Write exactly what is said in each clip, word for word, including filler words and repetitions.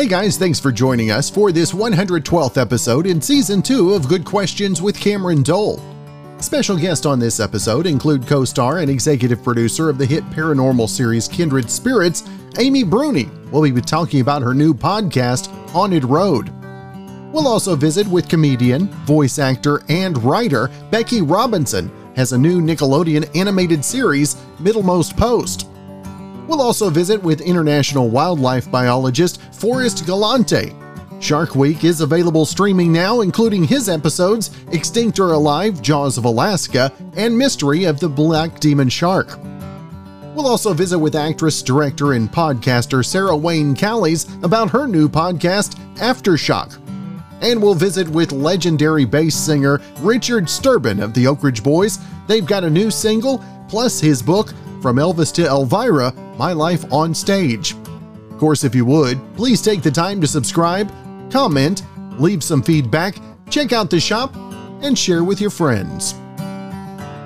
Hey guys, thanks for joining us for this one hundred twelfth episode in Season two of Good Questions with Cameron Dole. Special guests on this episode include co-star and executive producer of the hit paranormal series Kindred Spirits, Amy Bruni. We'll be talking about her new podcast, Haunted Road. We'll also visit with comedian, voice actor, and writer Becky Robinson, has a new Nickelodeon animated series, Middlemost Post. We'll also visit with international wildlife biologist Forrest Galante. Shark Week is available streaming now, including his episodes Extinct or Alive, Jaws of Alaska, and Mystery of the Black Demon Shark. We'll also visit with actress, director, and podcaster Sarah Wayne Callies about her new podcast, Aftershock. And we'll visit with legendary bass singer Richard Sterban of the Oak Ridge Boys. They've got a new single, plus his book, From Elvis to Elvira, My Life on Stage. Of course, if you would, please take the time to subscribe, comment, leave some feedback, check out the shop, and share with your friends.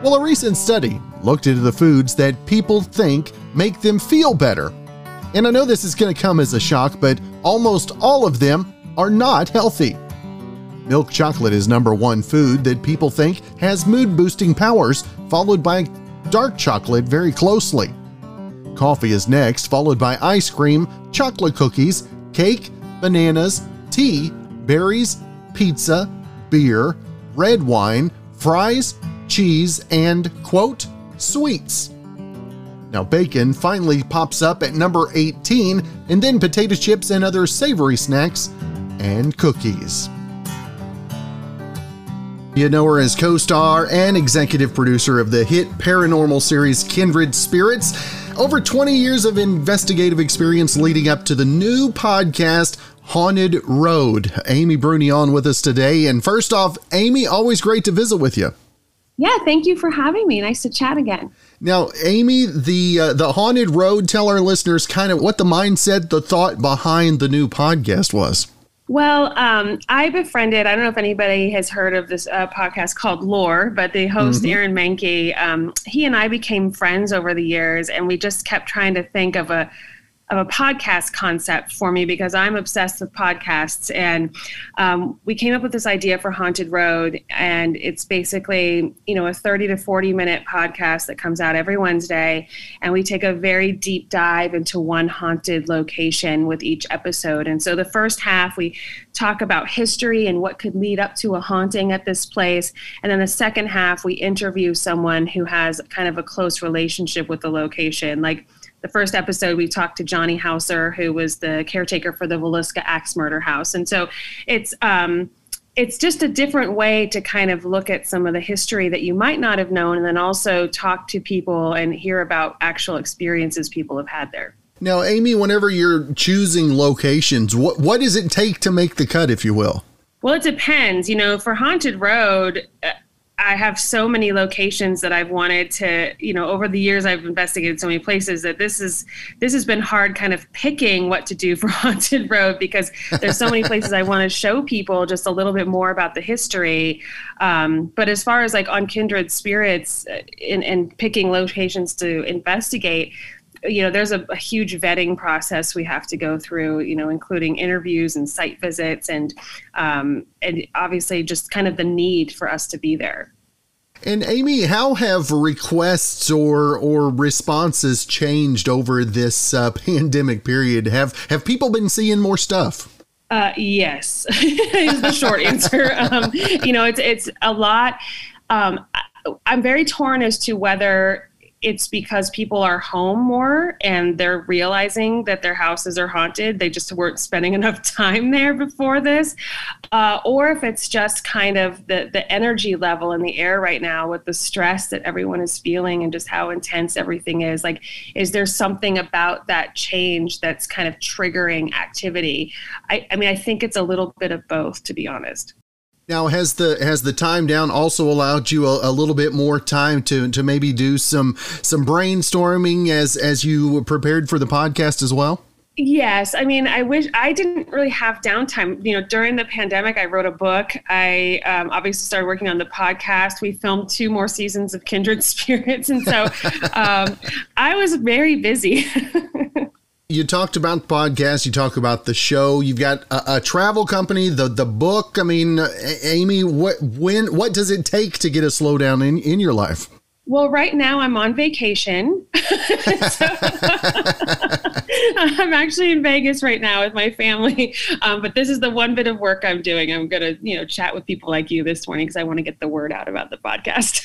Well, a recent study looked into the foods that people think make them feel better. And I know this is going to come as a shock, but almost all of them are not healthy. Milk chocolate is number one food that people think has mood-boosting powers, followed by dark chocolate very closely. Coffee is next, followed by ice cream, chocolate cookies, cake, bananas, tea, berries, pizza, beer, red wine, fries, cheese, and, quote, sweets. Now, bacon finally pops up at number eighteen, and then potato chips and other savory snacks and cookies. You know her as co-star and executive producer of the hit paranormal series Kindred Spirits. Over twenty years of investigative experience leading up to the new podcast Haunted Road. Amy Bruni on with us today. And first off, Amy, always great to visit with you. Yeah, thank you for having me. Nice to chat again. Now, Amy, the uh, the Haunted Road, tell our listeners kind of what the mindset, the thought behind the new podcast was. Well, um, I befriended, I don't know if anybody has heard of this uh, podcast called Lore, but the host, mm-hmm. Aaron Mankey, um, he and I became friends over the years, and we just kept trying to think of a of a podcast concept for me because I'm obsessed with podcasts. And um, we came up with this idea for Haunted Road, and it's basically, you know, a thirty to forty minute podcast that comes out every Wednesday. And we take a very deep dive into one haunted location with each episode. And so the first half, we talk about history and what could lead up to a haunting at this place. And then the second half, we interview someone who has kind of a close relationship with the location. Like, the first episode, we talked to Johnny Hauser, who was the caretaker for the Voluska Axe Murder House. And so it's um, it's just a different way to kind of look at some of the history that you might not have known, and then also talk to people and hear about actual experiences people have had there. Now, Amy, whenever you're choosing locations, what, what does it take to make the cut, if you will? Well, it depends. You know, for Haunted Road, uh, I have so many locations that I've wanted to, you know, over the years I've investigated so many places that this is, this has been hard kind of picking what to do for Haunted Road because there's so many places I want to show people just a little bit more about the history. Um, but as far as like on Kindred Spirits in, in picking locations to investigate, you know, there's a, a huge vetting process we have to go through, you know, including interviews and site visits and um, and obviously just kind of the need for us to be there. And Amy, how have requests or or responses changed over this uh, pandemic period? Have have people been seeing more stuff? Uh, yes, is the short answer. Um, you know, it's it's a lot. Um, I, I'm very torn as to whether it's because people are home more and they're realizing that their houses are haunted. They just weren't spending enough time there before this. Uh, or if it's just kind of the, the energy level in the air right now with the stress that everyone is feeling and just how intense everything is. Like, is there something about that change that's kind of triggering activity? I, I mean, I think it's a little bit of both, to be honest. Now, has the has the time down also allowed you a, a little bit more time to to maybe do some some brainstorming as as you prepared for the podcast as well? Yes. I mean, I wish I didn't really have downtime. You know, during the pandemic, I wrote a book. I um, obviously started working on the podcast. We filmed two more seasons of Kindred Spirits. And so um, I was very busy. you talked about podcasts, you talk about the show, you've got a, a travel company, the the book. I mean, uh, Amy, what when what does it take to get a slowdown in, in your life? Well, right now I'm on vacation. so, I'm actually in Vegas right now with my family. Um, but this is the one bit of work I'm doing. I'm going to, you know, chat with people like you this morning because I want to get the word out about the podcast.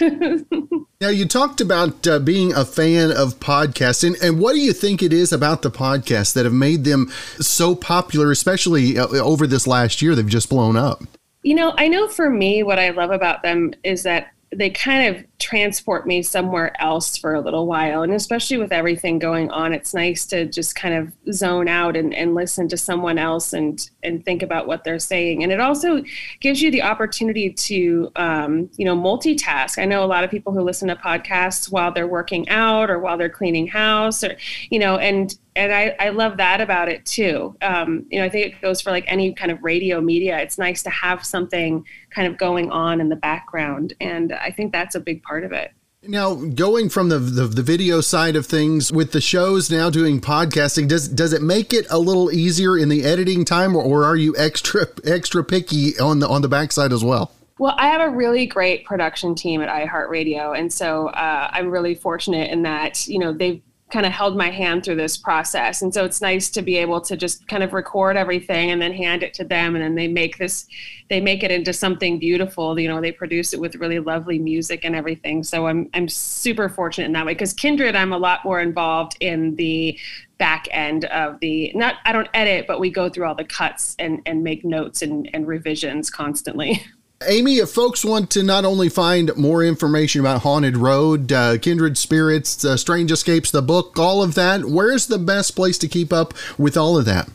Now, you talked about uh, being a fan of podcasts. And, and what do you think it is about the podcasts that have made them so popular, especially uh, over this last year? They've just blown up. You know, I know for me, what I love about them is that they kind of transport me somewhere else for a little while. And especially with everything going on, it's nice to just kind of zone out and, and listen to someone else and, and think about what they're saying. And it also gives you the opportunity to, um, you know, multitask. I know a lot of people who listen to podcasts while they're working out or while they're cleaning house or, you know, and, and I, I love that about it too. Um, you know, I think it goes for like any kind of radio media. It's nice to have something kind of going on in the background. And I think that's a big part of it. Now, going from the, the the video side of things with the shows now doing podcasting, does does it make it a little easier in the editing time, or, or are you extra extra picky on the on the backside as well? Well, I have a really great production team at iHeartRadio, and so uh, I'm really fortunate in that, you know, they've kind of held my hand through this process. And so it's nice to be able to just kind of record everything and then hand it to them. And then they make this, they make it into something beautiful. You know, they produce it with really lovely music and everything. So I'm, I'm super fortunate in that way, because Kindred, I'm a lot more involved in the back end of the, not, I don't edit, but we go through all the cuts and, and make notes and, and revisions constantly. Amy, if folks want to not only find more information about Haunted Road, uh, Kindred Spirits, uh, Strange Escapes, the book, all of that, where's the best place to keep up with all of that?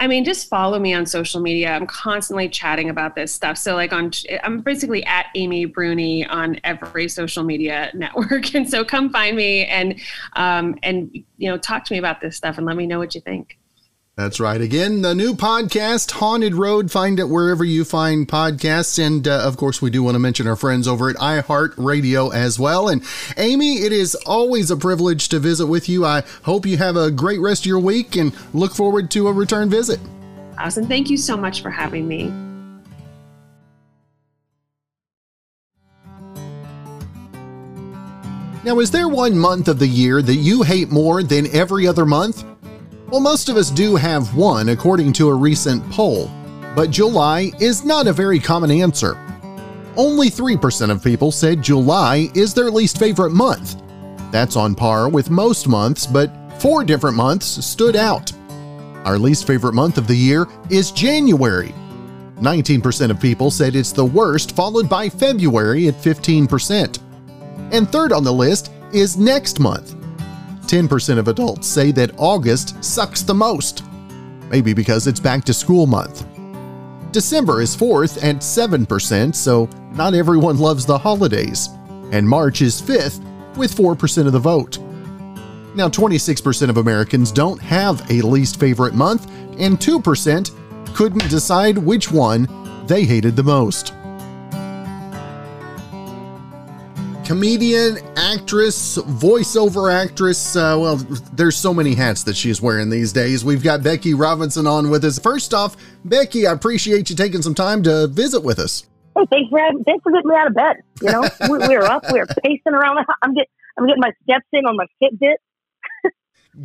I mean, just follow me on social media. I'm constantly chatting about this stuff. So like on, I'm basically at Amy Bruni on every social media network. And so come find me and, um, and, you know, talk to me about this stuff and let me know what you think. That's right. Again, the new podcast, Haunted Road. Find it wherever you find podcasts. And, uh, of course, we do want to mention our friends over at iHeartRadio as well. And, Amy, it is always a privilege to visit with you. I hope you have a great rest of your week and look forward to a return visit. Awesome. Thank you so much for having me. Now, is there one month of the year that you hate more than every other month? Well, most of us do have one, according to a recent poll, but July is not a very common answer. Only three percent of people said July is their least favorite month. That's on par with most months, but four different months stood out. Our least favorite month of the year is January. nineteen percent of people said it's the worst, followed by February at fifteen percent. And third on the list is next month. ten percent of adults say that August sucks the most, maybe because it's back to school month. December is fourth at seven percent, so not everyone loves the holidays. And March is fifth with four percent of the vote. Now, twenty-six percent of Americans don't have a least favorite month, and two percent couldn't decide which one they hated the most. Comedian, actress, voiceover actress. Uh, well, there's so many hats that she's wearing these days. We've got Becky Robinson on with us. First off, Becky, I appreciate you taking some time to visit with us. Hey, thanks for having, thanks for getting me out of bed. You know, we, we were up, we were pacing around the house. I'm getting, I'm getting my steps in on my Fitbit.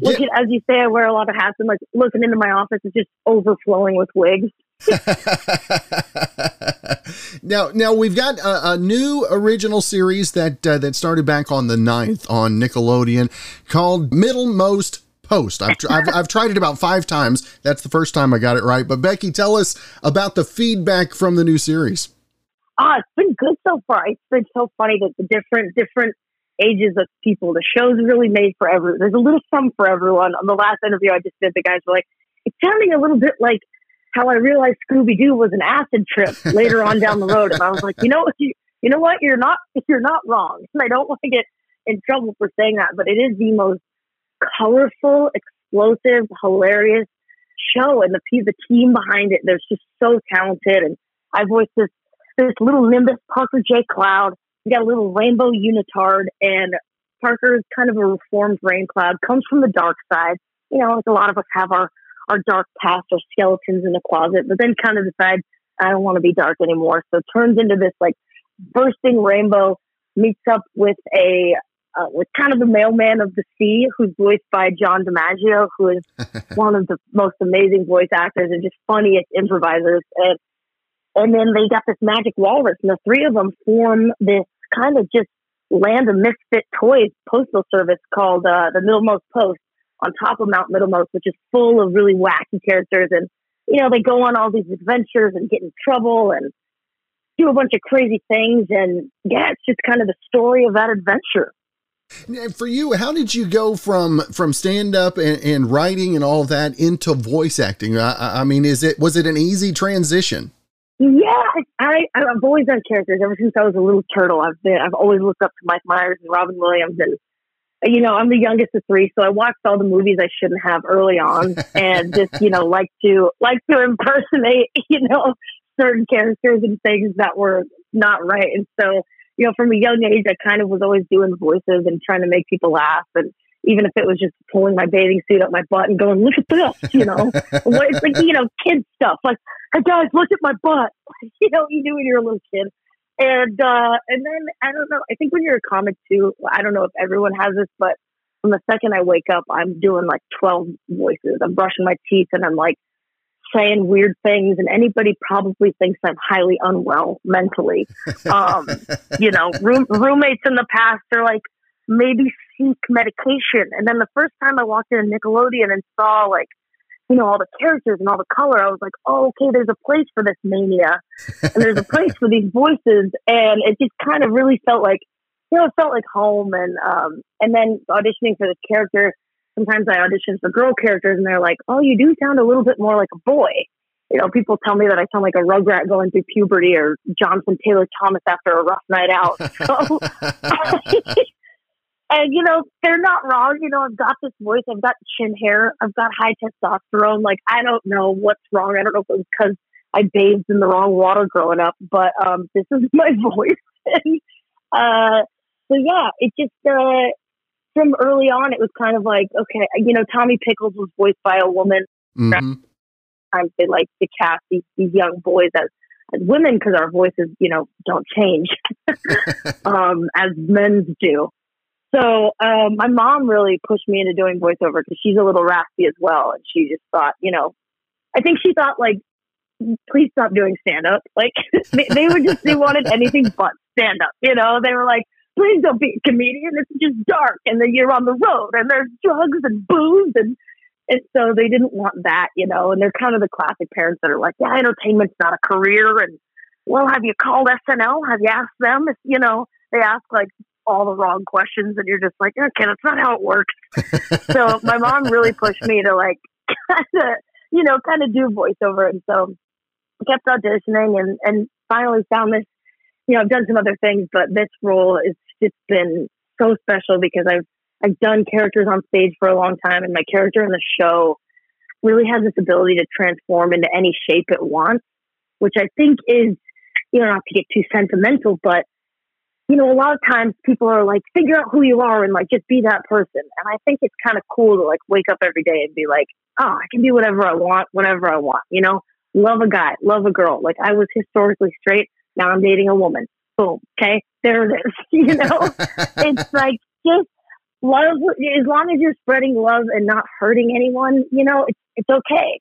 Look at, as you say, I wear a lot of hats. I'm like looking into my office, it's just overflowing with wigs. Now, now we've got a, a new original series that uh, that started back on the ninth on Nickelodeon called Middlemost Post. I've, tr- I've, I've tried it about five times. That's the first time I got it right. But Becky, tell us about the feedback from the new series. Ah, oh, it's been good so far. It's been so funny that the different different ages of people. The show's really made for everyone. There's a little sum for everyone. On the last interview I just did, the guys were like, "It's sounding a little bit like how I realized Scooby-Doo was an acid trip later on down the road." And I was like, you know, you, you know what? You're not, you're not wrong. And I don't want to get in trouble for saying that, but it is the most colorful, explosive, hilarious show. And the, the team behind it, they're just so talented. And I voiced this, this little Nimbus, Parker J. Cloud. We got a little rainbow unitard, and Parker is kind of a reformed rain cloud, comes from the dark side. you know, like a lot of us have our, our dark past or skeletons in the closet, but then kind of decide, I don't want to be dark anymore. So it turns into this like bursting rainbow, meets up with a, uh, with kind of the mailman of the sea, who's voiced by John DiMaggio, who is one of the most amazing voice actors and just funniest improvisers. And, and then they got this magic walrus, and the three of them form this kind of just land of misfit toys postal service called uh, the Middlemost Post on top of Mount Middlemost, which is full of really wacky characters. And, you know, they go on all these adventures and get in trouble and do a bunch of crazy things. And yeah, it's just kind of the story of that adventure. And for you, how did you go from, from stand-up and, and writing and all that into voice acting? I, I mean, is it, was it an easy transition? Yeah, I, I've always done characters ever since I was a little turtle. I've been, I've always looked up to Mike Myers and Robin Williams, and, you know, I'm the youngest of three, so I watched all the movies I shouldn't have early on, and just, you know, like to, like to impersonate, you know, certain characters and things that were not right. And so, you know, from a young age, I kind of was always doing voices and trying to make people laugh. And even if it was just pulling my bathing suit up my butt and going, look at this, you know, what, it's like, you know, kid stuff, like, hey guys, look at my butt, you know, you do when you're a little kid. And, uh, and then, I don't know, I think when you're a comic too, I don't know if everyone has this, but from the second I wake up, I'm doing like twelve voices. I'm brushing my teeth and I'm like saying weird things, and anybody probably thinks I'm highly unwell mentally. Um, you know, room, roommates in the past are like, maybe seek medication. And then the first time I walked in Nickelodeon and saw like, you know, all the characters and all the color, I was like, oh, okay, there's a place for this mania and there's a place for these voices. And it just kind of really felt like, you know, it felt like home. And, um, and then auditioning for the character, sometimes I audition for girl characters and they're like, oh, you do sound a little bit more like a boy. You know, people tell me that I sound like a Rugrat going through puberty or Jonathan Taylor Thomas after a rough night out. So, and, you know, they're not wrong. You know, I've got this voice. I've got chin hair. I've got high testosterone. Like, I don't know what's wrong. I don't know if it was because I bathed in the wrong water growing up, but um, this is my voice. And, uh, so, yeah, it just, uh, from early on, it was kind of like, okay, you know, Tommy Pickles was voiced by a woman. Mm-hmm. Sometimes they like to cast these, these young boys as, as women because our voices, you know, don't change um, as men's do. So um, my mom really pushed me into doing voiceover because she's a little raspy as well. And she just thought, you know, I think she thought like, please stop doing stand-up. Like they, they were just, they wanted anything but stand-up. You know, they were like, please don't be a comedian. It's just dark. And then you're on the road and there's drugs and booze. And, and so they didn't want that, you know, and they're kind of the classic parents that are like, yeah, entertainment's not a career. And well, have you called S N L? Have you asked them? If, you know, they ask like, all the wrong questions and you're just like, okay, that's not how it works. So my mom really pushed me to like kind of, you know, kind of do voiceover. And so I kept auditioning and, and finally found this, you know, I've done some other things, but this role is just been so special because I've, I've done characters on stage for a long time, and my character in the show really has this ability to transform into any shape it wants, which I think is, you know, not to get too sentimental, but you know, a lot of times people are like, figure out who you are and like, just be that person. And I think it's kind of cool to like wake up every day and be like, oh, I can be whatever I want, whenever I want, you know, love a guy, love a girl. Like I was historically straight. Now I'm dating a woman. Boom. Okay. There it is. You know, it's like just love. As long as you're spreading love and not hurting anyone, you know, it's, it's okay.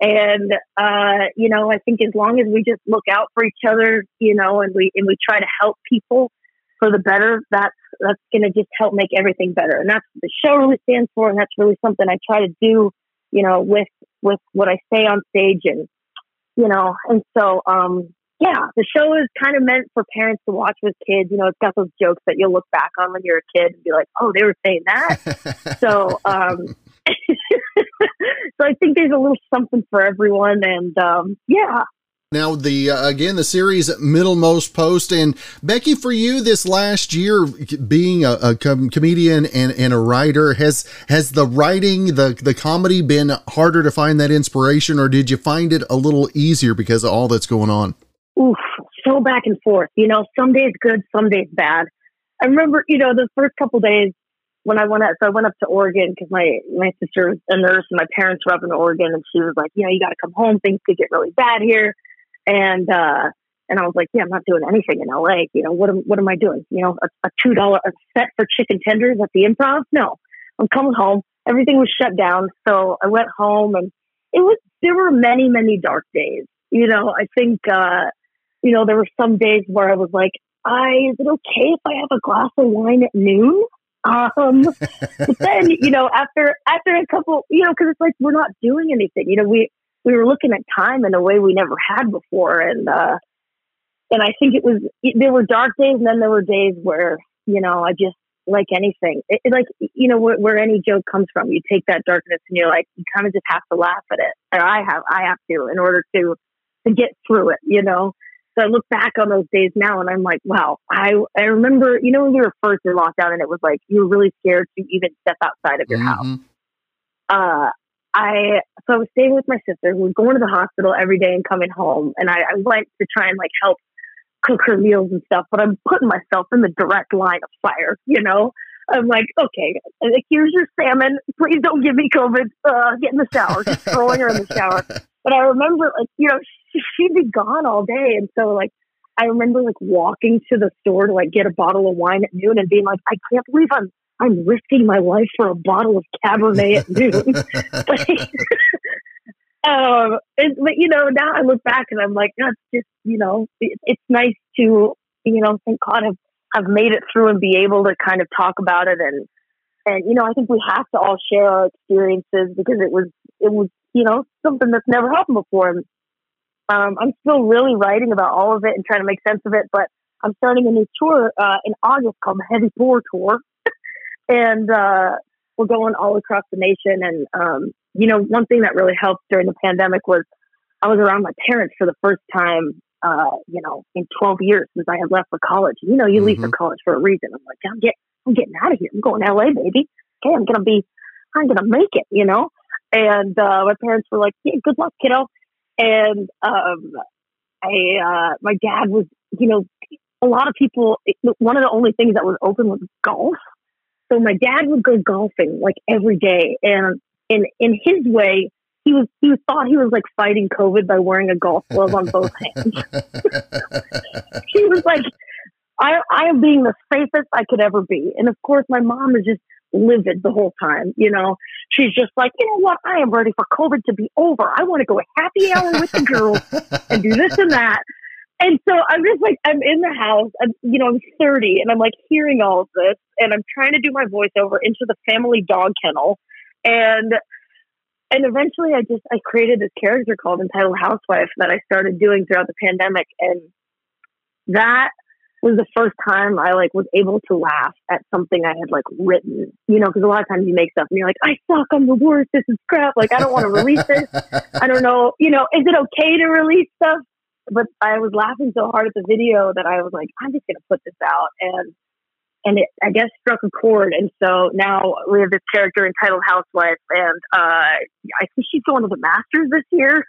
And, uh, you know, I think as long as we just look out for each other, you know, and we, and we try to help people for the better, that's, that's going to just help make everything better. And that's what the show really stands for. And that's really something I try to do, you know, with, with what I say on stage and, you know, and so, um, yeah, the show is kind of meant for parents to watch with kids. You know, it's got those jokes that you'll look back on when you're a kid and be like, oh, they were saying that. so, um, so I think there's a little something for everyone. And, um, yeah. Now the, uh, again, the series Middlemost Post. And Becky, for you this last year being a, a com comedian and, and a writer, has, has the writing, the, the comedy been harder to find that inspiration, or did you find it a little easier because of all that's going on? Oof, so back and forth, you know, some days good, some days bad. I remember, you know, the first couple days, when I went out, so I went up to Oregon because my, my sister was a nurse and my parents were up in Oregon, and she was like, you know, you got to come home. Things could get really bad here. And, uh, and I was like, yeah, I'm not doing anything in L A. You know, what am, what am I doing? You know, a, a two dollar a set for chicken tenders at the Improv? No, I'm coming home. Everything was shut down. So I went home, and it was, there were many, many dark days. You know, I think, uh, you know, there were some days where I was like, I, is it okay if I have a glass of wine at noon? Um, but then, you know, after, after a couple, you know, cause it's like, we're not doing anything. You know, we, we were looking at time in a way we never had before. And, uh, and I think it was, it, there were dark days, and then there were days where, you know, I just, like anything, it, it, like, you know, wh- where any joke comes from, you take that darkness and you're like, you kind of just have to laugh at it. Or I have, I have to, in order to, to get through it, you know? So I look back on those days now, and I'm like, wow, I I remember, you know, when we were first in lockdown and it was like, you were really scared to even step outside of your mm-hmm. house. Uh, I, so I was staying with my sister, who was going to the hospital every day and coming home. And I, I went to try and like help cook her meals and stuff, but I'm putting myself in the direct line of fire, you know? I'm like, okay, here's your salmon. Please don't give me COVID. Uh, get in the shower. Just throwing her in the shower. But I remember, like, you know, she, she'd be gone all day. And so, like, I remember, like, walking to the store to, like, get a bottle of wine at noon and being like, I can't believe I'm I'm risking my life for a bottle of Cabernet at noon. um, and, but, you know, now I look back and I'm like, that's just, you know, it, it's nice to, you know, thank God I've, I've made it through and be able to kind of talk about it. And, and, you know, I think we have to all share our experiences, because it was, it was, you know, something that's never happened before. And, um, I'm still really writing about all of it and trying to make sense of it, but I'm starting a new tour, uh, in August called the Heavy Pour Tour. and, uh, we're going all across the nation. And, um, you know, one thing that really helped during the pandemic was I was around my parents for the first time, uh, you know, in twelve years since I had left for college. You know, you mm-hmm. leave for college for a reason. I'm like, I'm, get, I'm getting out of here. I'm going to L A, baby. Okay, I'm going to be, I'm going to make it, you know? And uh, my parents were like, yeah, good luck, kiddo. And um, I, uh, my dad was, you know, a lot of people, it, one of the only things that was open was golf. So my dad would go golfing like every day. And in, in his way, he was, he thought he was like fighting COVID by wearing a golf glove on both hands. He was like, I, I am being the safest I could ever be. And of course, my mom is just livid the whole time. You know, she's just like, you know what? I am ready for COVID to be over. I want to go a happy hour with the girls and do this and that. And so I'm just like, I'm in the house, I'm, you know, I'm thirty and I'm like hearing all of this, and I'm trying to do my voiceover into the family dog kennel. And, and eventually I just, I created this character called Entitled Housewife that I started doing throughout the pandemic. And that was the first time I like was able to laugh at something I had like written, you know, because a lot of times you make stuff and you're like, I suck, I'm the worst, this is crap. Like, I don't want to release this. I don't know, you know, is it okay to release stuff? But I was laughing so hard at the video that I was like, I'm just going to put this out. And, and it, I guess, struck a chord. And so now we have this character Entitled Housewife, and uh, I think she's going to the Masters this year.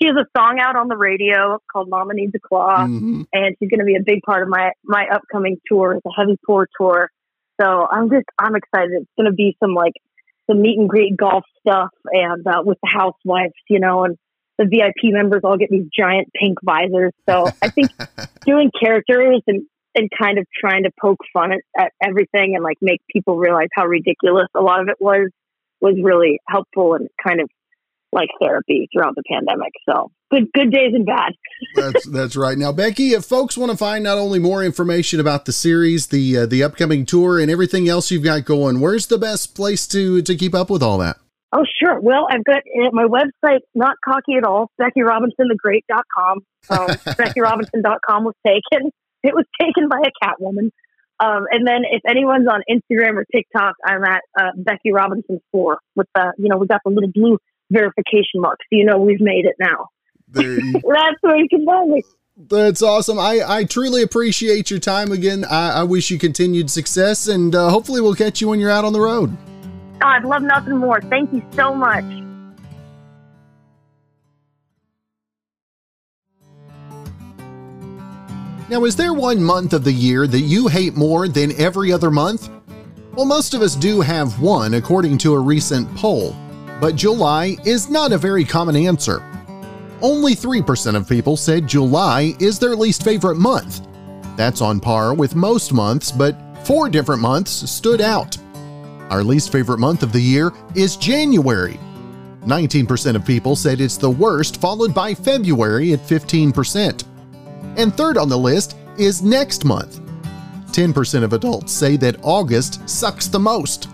She has a song out on the radio called Mama Needs a Claw, mm-hmm. and she's going to be a big part of my, my upcoming tour, the Heavy Pour Tour. So I'm just, I'm excited. It's going to be some like some meet and greet golf stuff, and uh, with the housewives, you know, and the V I P members all get these giant pink visors. So I think doing characters and and kind of trying to poke fun at, at everything and like make people realize how ridiculous a lot of it was, was really helpful and kind of like therapy throughout the pandemic. So good, good days and bad. that's, that's right. Now, Becky, if folks want to find not only more information about the series, the, uh, the upcoming tour and everything else you've got going, where's the best place to, to keep up with all that? Oh, sure. Well, I've got uh, my website, not cocky at all, Becky Robinson the Great dot com. Um, Becky Robinson dot com was taken. It was taken by a Catwoman. Um, and then if anyone's on Instagram or TikTok, I'm at uh, Becky Robinson four with the, you know, we got the little blue verification mark. So, you know, we've made it now. There you- That's where you can find me. That's awesome. I, I truly appreciate your time again. I, I wish you continued success, and uh, hopefully we'll catch you when you're out on the road. Oh, I'd love nothing more. Thank you so much. Now, is there one month of the year that you hate more than every other month? Well, most of us do have one, according to a recent poll, but July is not a very common answer. Only three percent of people said July is their least favorite month. That's on par with most months, but four different months stood out. Our least favorite month of the year is January. nineteen percent of people said it's the worst, followed by February at fifteen percent. And third on the list is next month. ten percent of adults say that August sucks the most,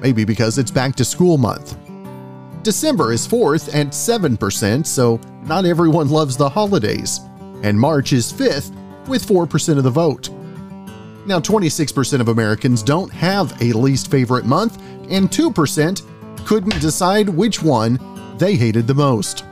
maybe because it's back to school month. December is fourth at seven percent, so not everyone loves the holidays. And March is fifth with four percent of the vote. Now, twenty-six percent of Americans don't have a least favorite month, and two percent couldn't decide which one they hated the most.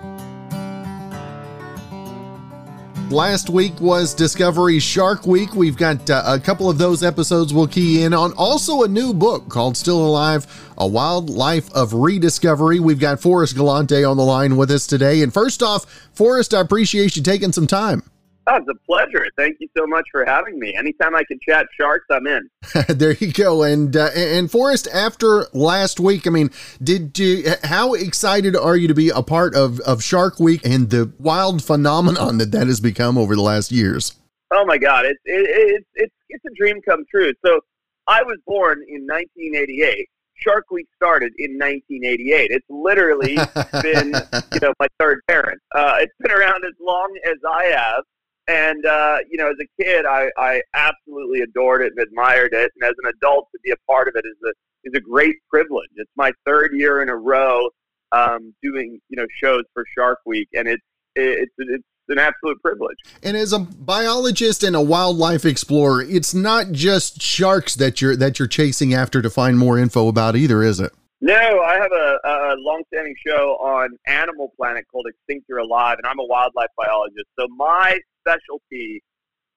Last week was Discovery Shark Week. We've got uh, a couple of those episodes we'll key in on. Also a new book called Still Alive, A Wild Life of Rediscovery. We've got Forrest Galante on the line with us today. And first off, Forrest, I appreciate you taking some time. Oh, it's a pleasure. Thank you so much for having me. Anytime I can chat sharks, I'm in. There you go. And uh, and Forrest, after last week, I mean, did you? How excited are you to be a part of, of Shark Week and the wild phenomenon that that has become over the last years? Oh my God, it's it's it, it, it's a dream come true. So I was born in nineteen eighty-eight. Shark Week started in nineteen eighty-eight. It's literally been, you know, my third parent. Uh, it's been around as long as I have. And, uh, you know, as a kid, I, I absolutely adored it and admired it. And as an adult, to be a part of it is a is a great privilege. It's my third year in a row um, doing, you know, shows for Shark Week. And it's, it's, it's an absolute privilege. And as a biologist and a wildlife explorer, it's not just sharks that you're, that you're chasing after to find more info about either, is it? No, I have a, a longstanding show on Animal Planet called Extinct or Alive, and I'm a wildlife biologist. So my specialty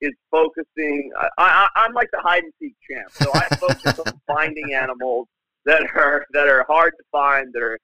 is focusing, I, I, I'm like the hide-and-seek champ. So I focus on finding animals that are that are hard to find, that are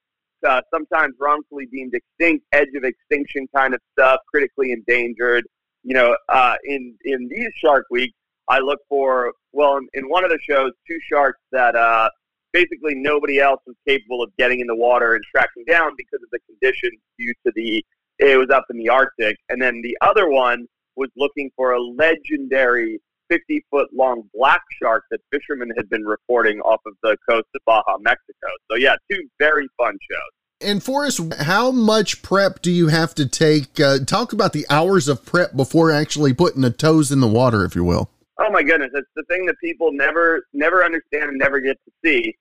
uh, sometimes wrongfully deemed extinct, edge of extinction kind of stuff, critically endangered. You know, uh, in, in these Shark Weeks, I look for, well, in, in one of the shows, two sharks that uh, – basically nobody else was capable of getting in the water and tracking down because of the conditions due to the, it was up in the Arctic. And then the other one was looking for a legendary fifty foot long black shark that fishermen had been reporting off of the coast of Baja, Mexico. So yeah, two very fun shows. And Forrest, how much prep do you have to take? Uh, talk about the hours of prep before actually putting the toes in the water, if you will. Oh my goodness, it's the thing that people never never understand and never get to see.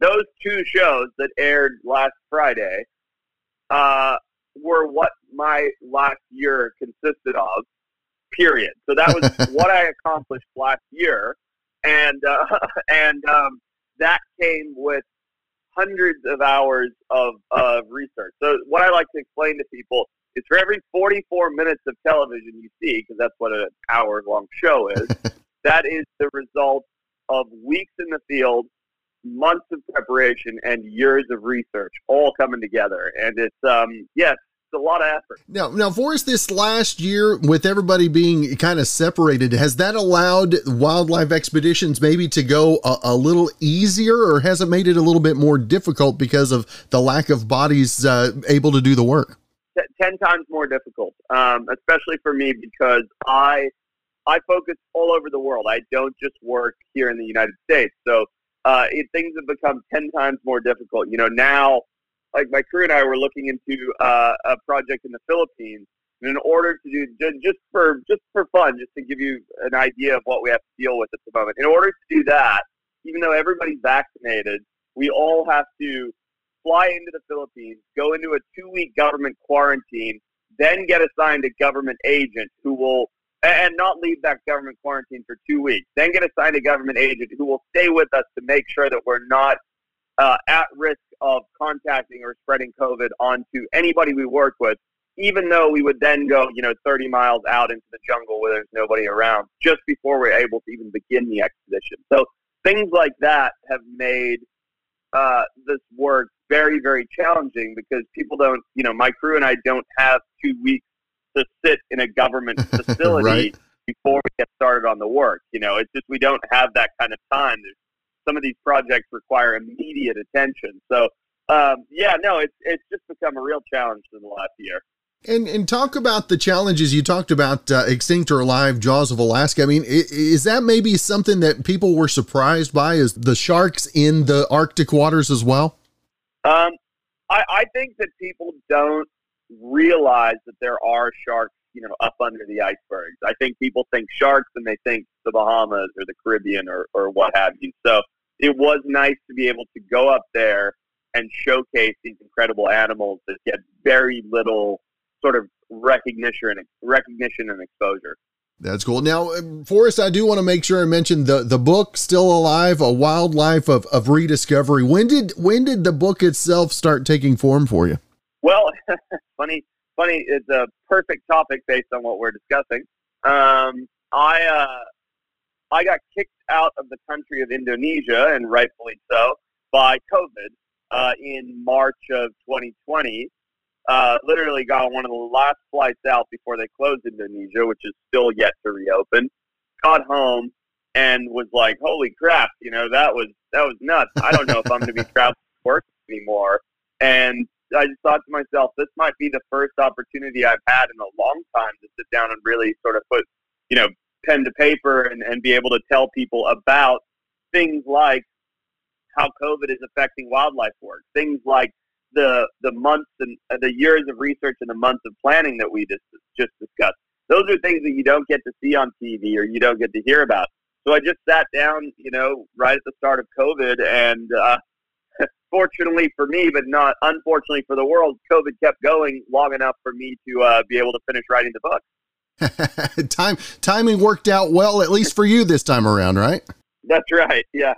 Those two shows that aired last Friday uh, were what my last year consisted of, period. So that was what I accomplished last year, and uh, and um, that came with hundreds of hours of, of research. So what I like to explain to people is for every forty-four minutes of television you see, because that's what an hour-long show is, that is the result of weeks in the field, months of preparation, and years of research all coming together. And it's, um, yes, it's a lot of effort. Now, now, Forrest, this last year, with everybody being kind of separated, has that allowed wildlife expeditions maybe to go a, a little easier, or has it made it a little bit more difficult because of the lack of bodies uh, able to do the work? Ten times more difficult, um, especially for me because I I focus all over the world. I don't just work here in the United States. So uh, it, things have become ten times more difficult. You know, now, like my crew and I were looking into uh, a project in the Philippines, and in order to do just for just for fun, just to give you an idea of what we have to deal with at the moment. In order to do that, even though everybody's vaccinated, we all have to fly into the Philippines, go into a two-week government quarantine, then get assigned a government agent who will, and not leave that government quarantine for two weeks, then get assigned a government agent who will stay with us to make sure that we're not uh, at risk of contacting or spreading COVID onto anybody we work with, even though we would then go, you know, thirty miles out into the jungle where there's nobody around just before we're able to even begin the expedition. So things like that have made uh, this work very, very challenging because people don't, you know, my crew and I don't have two weeks to sit in a government facility right. before we get started on the work. You know, it's just we don't have that kind of time. There's some of these projects require immediate attention. So, um, yeah, no, it's it's just become a real challenge in the last year. And and talk about the challenges. You talked about uh, Extinct or Alive, Jaws of Alaska. I mean, is, is that maybe something that people were surprised by? Is the sharks in the Arctic waters as well? Um, I, I think that people don't realize that there are sharks, you know, up under the icebergs. I think people think sharks and they think the Bahamas or the Caribbean or, or what have you. So it was nice to be able to go up there and showcase these incredible animals that get very little sort of recognition and recognition and exposure. That's cool. Now, Forrest, I do want to make sure I mention the, the book Still Alive, A Wildlife of, of Rediscovery. When did, when did the book itself start taking form for you? Well, funny, funny is a perfect topic based on what we're discussing. Um, I, uh, I got kicked out of the country of Indonesia, and rightfully so, by COVID, uh, in March of twenty twenty. Uh, literally got on one of the last flights out before they closed Indonesia, which is still yet to reopen. Got home and was like, holy crap, you know, that was, that was nuts. I don't know if I'm going to be traveling to work anymore. And I just thought to myself, this might be the first opportunity I've had in a long time to sit down and really sort of put, you know, pen to paper and, and be able to tell people about things like how COVID is affecting wildlife work, things like the the months and uh, the years of research and the months of planning that we just just discussed. Those are things that you don't get to see on T V or you don't get to hear about. So I just sat down, you know, right at the start of COVID, and uh, fortunately for me, but not unfortunately for the world, COVID kept going long enough for me to uh, be able to finish writing the book. Time timing worked out well, at least for you this time around, right? That's right. Yeah.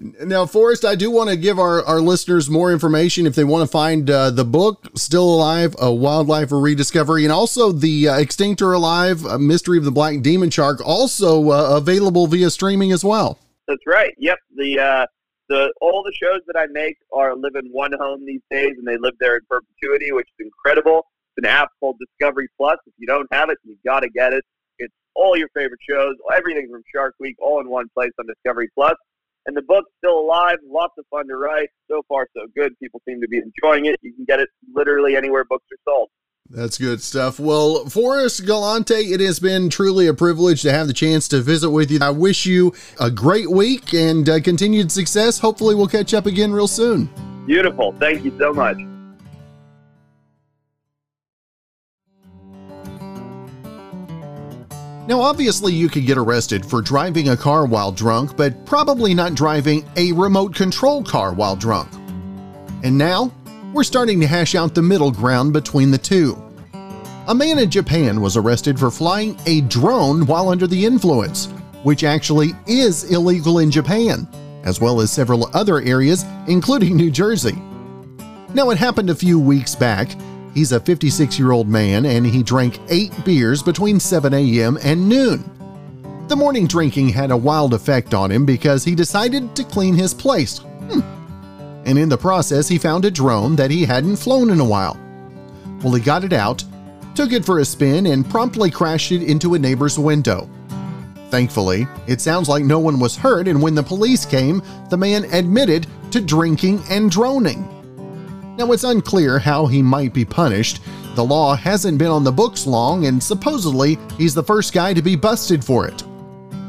Now, Forrest, I do want to give our, our listeners more information if they want to find uh, the book, Still Alive, A Wildlife or Rediscovery, and also the uh, Extinct or Alive, uh, Mystery of the Black Demon Shark, also uh, available via streaming as well. That's right. Yep. The uh, the all the shows that I make are live in one home these days, and they live there in perpetuity, which is incredible. It's an app called Discovery Plus. If you don't have it, you got to get it. All your favorite shows, everything from Shark Week, all in one place on Discovery Plus. And the book's Still Alive, lots of fun to write. So far, so good. People seem to be enjoying it. You can get it literally anywhere books are sold. That's good stuff. Well, Forrest Galante, it has been truly a privilege to have the chance to visit with you. I wish you a great week and uh, continued success. Hopefully, we'll catch up again real soon. Beautiful. Thank you so much. Now, obviously, you could get arrested for driving a car while drunk, but probably not driving a remote control car while drunk. And now, we're starting to hash out the middle ground between the two. A man in Japan was arrested for flying a drone while under the influence, which actually is illegal in Japan, as well as several other areas, including New Jersey. Now, it happened a few weeks back. He's a fifty-six-year-old man, and he drank eight beers between seven a.m. and noon. The morning drinking had a wild effect on him because he decided to clean his place. Hmm. And in the process, he found a drone that he hadn't flown in a while. Well, he got it out, took it for a spin, and promptly crashed it into a neighbor's window. Thankfully, it sounds like no one was hurt, and when the police came, the man admitted to drinking and droning. Now, it's unclear how he might be punished. The law hasn't been on the books long, and supposedly he's the first guy to be busted for it.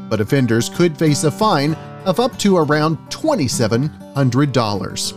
But offenders could face a fine of up to around twenty-seven hundred dollars.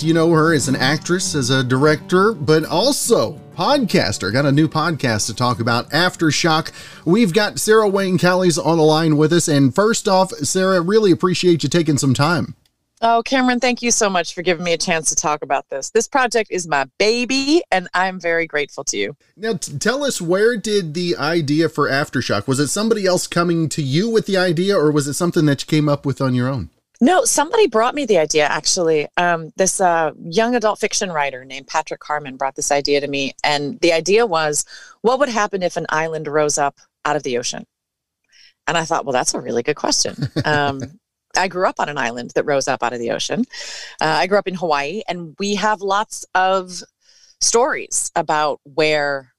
You know her as an actress, as a director, but also podcaster. Got a new podcast to talk about, Aftershock. We've got Sarah Wayne Callies on the line with us. And first off, Sarah, really appreciate you taking some time. Oh, Cameron, thank you so much for giving me a chance to talk about this. This project is my baby, and I'm very grateful to you. Now, t- tell us, where did the idea for Aftershock? Was it somebody else coming to you with the idea, or was it something that you came up with on your own? No, somebody brought me the idea, actually. Um, this uh, young adult fiction writer named Patrick Harmon brought this idea to me, and the idea was, what would happen if an island rose up out of the ocean? And I thought, well, that's a really good question. Um I grew up on an island that rose up out of the ocean. Uh, I grew up in Hawaii, and we have lots of stories about where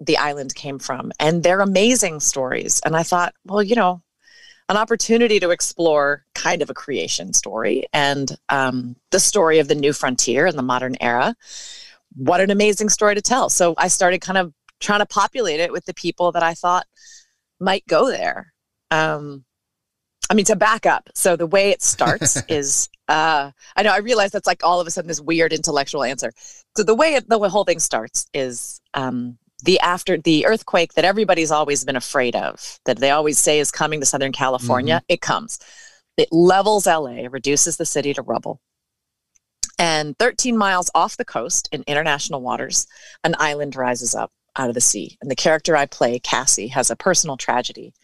the island came from, and they're amazing stories. And I thought, well, you know, an opportunity to explore kind of a creation story and um, the story of the new frontier in the modern era. What an amazing story to tell. So I started kind of trying to populate it with the people that I thought might go there. Um, I mean, to back up. So the way it starts is, uh, I know I realize that's like all of a sudden this weird intellectual answer. So the way it, the whole thing starts is um, the after the earthquake that everybody's always been afraid of, that they always say is coming to Southern California. Mm-hmm. It comes. It levels L A, reduces the city to rubble. And thirteen miles off the coast in international waters, an island rises up out of the sea. And the character I play, Cassie, has a personal tragedy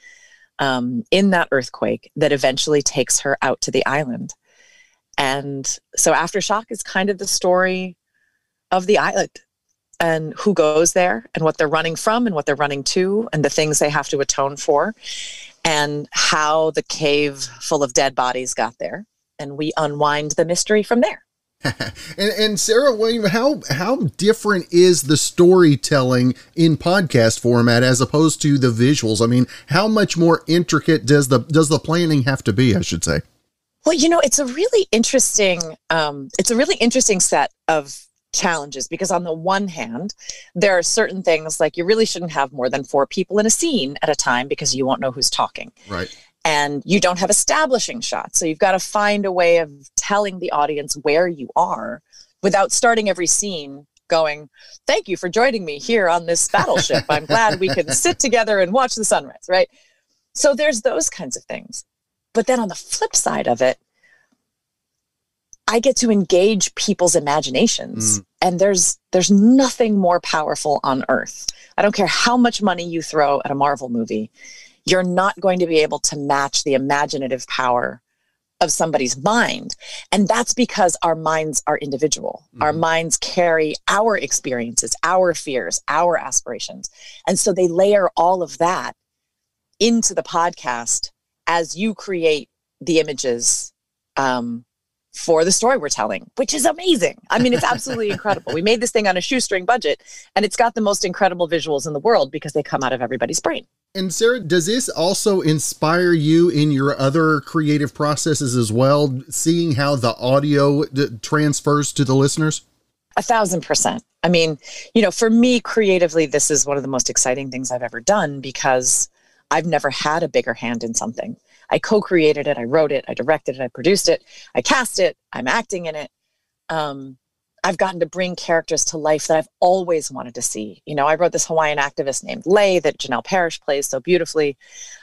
um, in that earthquake that eventually takes her out to the island. And so Aftershock is kind of the story of the island and who goes there and what they're running from and what they're running to and the things they have to atone for and how the cave full of dead bodies got there. And we unwind the mystery from there. and, and Sarah Wayne, how how different is the storytelling in podcast format as opposed to the visuals? I mean, how much more intricate does the does the planning have to be, I should say? Well, you know, it's a really interesting um, it's a really interesting set of challenges, because on the one hand, there are certain things like you really shouldn't have more than four people in a scene at a time because you won't know who's talking. Right. And you don't have establishing shots. So you've got to find a way of telling the audience where you are without starting every scene going, thank you for joining me here on this battleship. I'm glad we can sit together and watch the sunrise, right? So there's those kinds of things. But then on the flip side of it, I get to engage people's imaginations. Mm. And there's there's nothing more powerful on earth. I don't care how much money you throw at a Marvel movie. You're not going to be able to match the imaginative power of somebody's mind. And that's because our minds are individual. Mm-hmm. Our minds carry our experiences, our fears, our aspirations. And so they layer all of that into the podcast as you create the images um, for the story we're telling, which is amazing. I mean, it's absolutely incredible. We made this thing on a shoestring budget, and it's got the most incredible visuals in the world because they come out of everybody's brain. And Sarah, does this also inspire you in your other creative processes as well, seeing how the audio d- transfers to the listeners? A thousand percent. I mean, you know, for me, creatively, this is one of the most exciting things I've ever done because I've never had a bigger hand in something. I co-created it, I wrote it, I directed it, I produced it, I cast it, I'm acting in it. Um, I've gotten to bring characters to life that I've always wanted to see. You know, I wrote this Hawaiian activist named Lei that Janelle Parrish plays so beautifully.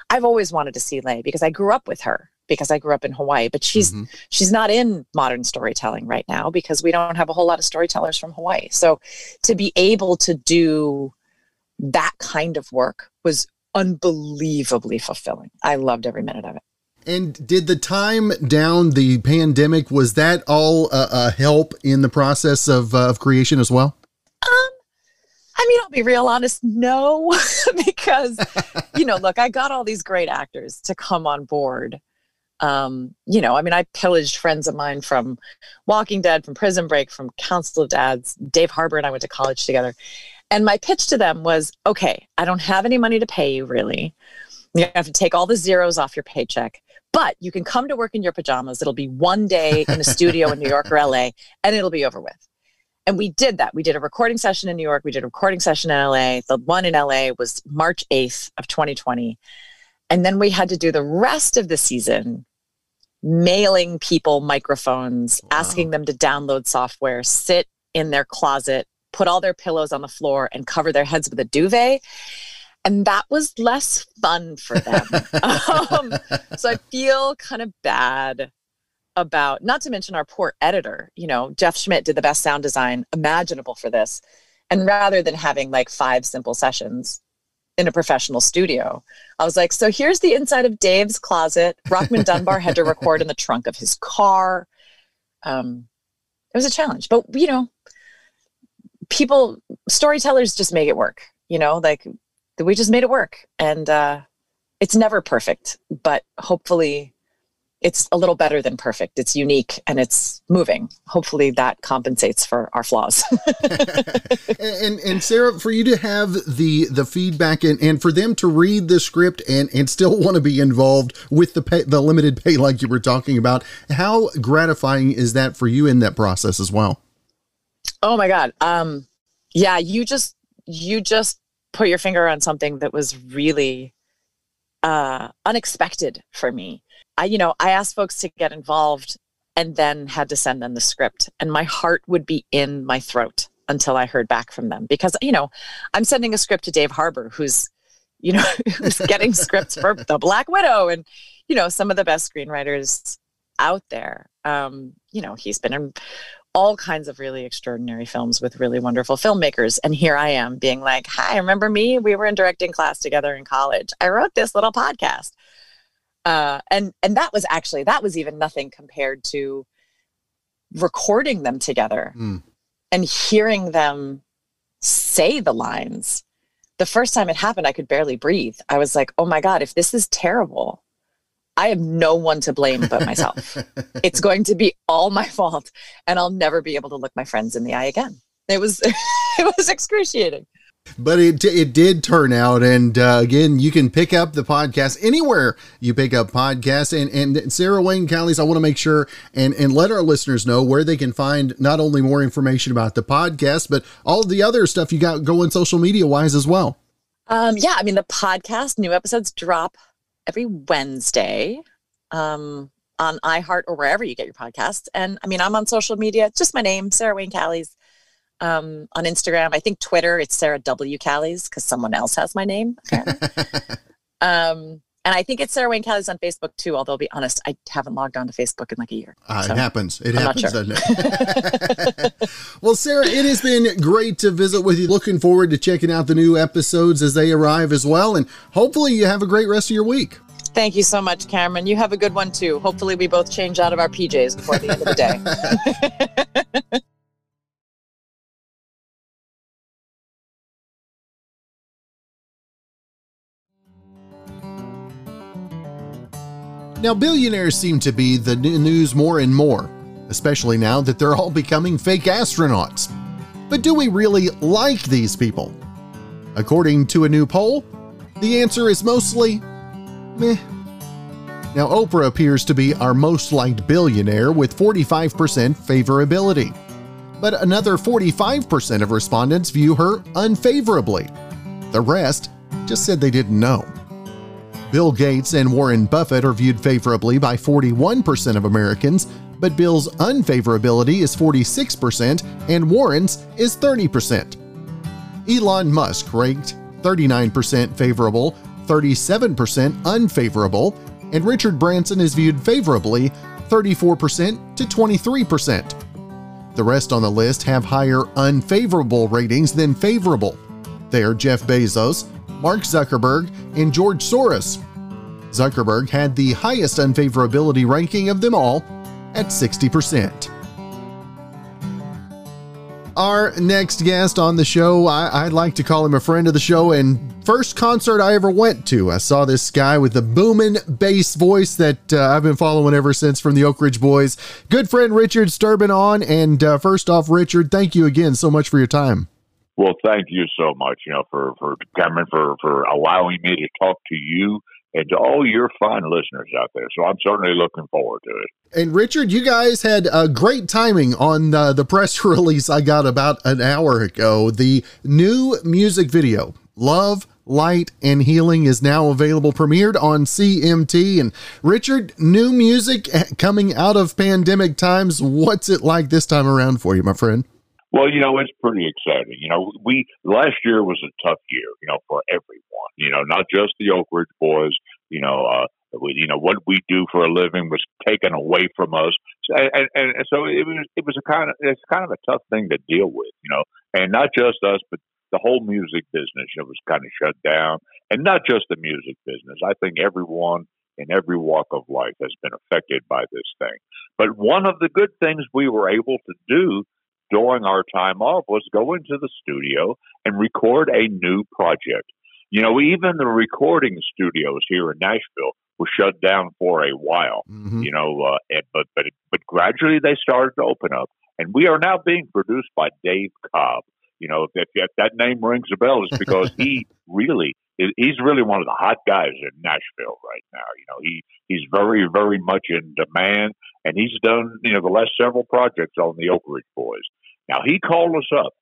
I've always wanted to see Lei because I grew up with her, because I grew up in Hawaii, but she's mm-hmm. she's not in modern storytelling right now because we don't have a whole lot of storytellers from Hawaii. So to be able to do that kind of work was unbelievably fulfilling. I loved every minute of it. And did the time down the pandemic, was that all a, a help in the process of, uh, of creation as well? Um, I mean, I'll be real honest, no, because, you know, look, I got all these great actors to come on board. Um, you know, I mean, I pillaged friends of mine from Walking Dead, from Prison Break, from Council of Dads. Dave Harbour and I went to college together. And my pitch to them was, okay, I don't have any money to pay you, really. You have to take all the zeros off your paycheck. But you can come to work in your pajamas. It'll be one day in a studio in New York or L A, and it'll be over with. And we did that. We did a recording session in New York. We did a recording session in L A. The one in L A was March eighth of twenty twenty. And then we had to do the rest of the season mailing people microphones, wow. asking them to download software, sit in their closet, put all their pillows on the floor, and cover their heads with a duvet. And that was less fun for them. um, so I feel kind of bad about, not to mention our poor editor, you know, Jeff Schmidt did the best sound design imaginable for this. And rather than having like five simple sessions in a professional studio, I was like, so here's the inside of Dave's closet. Rockman Dunbar had to record in the trunk of his car. Um, it was a challenge, but you know, people, storytellers just make it work, you know, like, we just made it work. And uh, it's never perfect, but hopefully it's a little better than perfect. It's unique and it's moving. Hopefully that compensates for our flaws. and, and Sarah, for you to have the, the feedback and, and for them to read the script and, and still want to be involved with the pay, the limited pay, like you were talking about, how gratifying is that for you in that process as well? Oh my God. Um, yeah, you just, you just put your finger on something that was really uh, unexpected for me. I, you know, I asked folks to get involved and then had to send them the script, and my heart would be in my throat until I heard back from them, because, you know, I'm sending a script to Dave Harbour, who's, you know, who's getting scripts for The Black Widow and, you know, some of the best screenwriters out there. Um, you know, he's been in all kinds of really extraordinary films with really wonderful filmmakers. And here I am being like, hi, remember me? We were in directing class together in college. I wrote this little podcast. Uh, and, and that was actually, that was even nothing compared to recording them together mm. and hearing them say the lines. The first time it happened, I could barely breathe. I was like, oh my God, if this is terrible, I have no one to blame but myself. It's going to be all my fault, and I'll never be able to look my friends in the eye again. It was, it was excruciating. But it it did turn out, and uh, again, you can pick up the podcast anywhere you pick up podcasts. And and Sarah Wayne Callies, I want to make sure and, and let our listeners know where they can find not only more information about the podcast, but all the other stuff you got going social media-wise as well. Um, yeah, I mean, the podcast, new episodes drop every Wednesday um, on iHeart or wherever you get your podcasts. And I mean, I'm on social media, just my name, Sarah Wayne Callies. Um, on Instagram, I think Twitter, it's Sarah W. Callies, because someone else has my name. um, and I think it's Sarah Wayne Callies on Facebook too, although I'll be honest, I haven't logged on to Facebook in like a year. Uh, so it happens. It I'm happens. Sure. Well, Sarah, it has been great to visit with you. Looking forward to checking out the new episodes as they arrive as well. And hopefully you have a great rest of your week. Thank you so much, Cameron. You have a good one too. Hopefully we both change out of our P Js before the end of the day. Now, billionaires seem to be the news more and more, especially now that they're all becoming fake astronauts. But do we really like these people? According to a new poll, the answer is mostly meh. Now, Oprah appears to be our most liked billionaire with forty-five percent favorability. But another forty-five percent of respondents view her unfavorably. The rest just said they didn't know. Bill Gates and Warren Buffett are viewed favorably by forty-one percent of Americans, but Bill's unfavorability is forty-six percent and Warren's is thirty percent. Elon Musk ranked thirty-nine percent favorable, thirty-seven percent unfavorable, and Richard Branson is viewed favorably, thirty-four percent to twenty-three percent. The rest on the list have higher unfavorable ratings than favorable. They are Jeff Bezos, Mark Zuckerberg, and George Soros. Zuckerberg had the highest unfavorability ranking of them all at sixty percent. Our next guest on the show, I, I'd like to call him a friend of the show and first concert I ever went to. I saw this guy with the booming bass voice that uh, I've been following ever since from the Oak Ridge Boys. Good friend Richard Sterban on, and uh, first off, Richard, thank you again so much for your time. Well, thank you so much, you know, for, for coming, for, for allowing me to talk to you and to all your fine listeners out there. So I'm certainly looking forward to it. And Richard, you guys had a great timing on uh, the press release I got about an hour ago. The new music video, Love, Light and Healing, is now available, premiered on C M T. And Richard, new music coming out of pandemic times. What's it like this time around for you, my friend? Well, you know, it's pretty exciting. You know, we last year was a tough year, you know, for everyone, you know, not just the Oak Ridge Boys, you know, uh, we, you know, what we do for a living was taken away from us. So, and, and, and so it was, it was a kind of, it's kind of a tough thing to deal with, you know, and not just us, but the whole music business, it was kind of shut down, and not just the music business. I think everyone in every walk of life has been affected by this thing. But one of the good things we were able to do during our time off was go into the studio and record a new project. You know, even the recording studios here in Nashville was shut down for a while, mm-hmm. you know, uh, and, but, but, but gradually they started to open up. And we are now being produced by Dave Cobb. You know, if, if that name rings a bell, it's because he really, he's really one of the hot guys in Nashville right now. You know, he, he's very, very much in demand. And he's done, you know, the last several projects on the Oak Ridge Boys. Now, he called us up.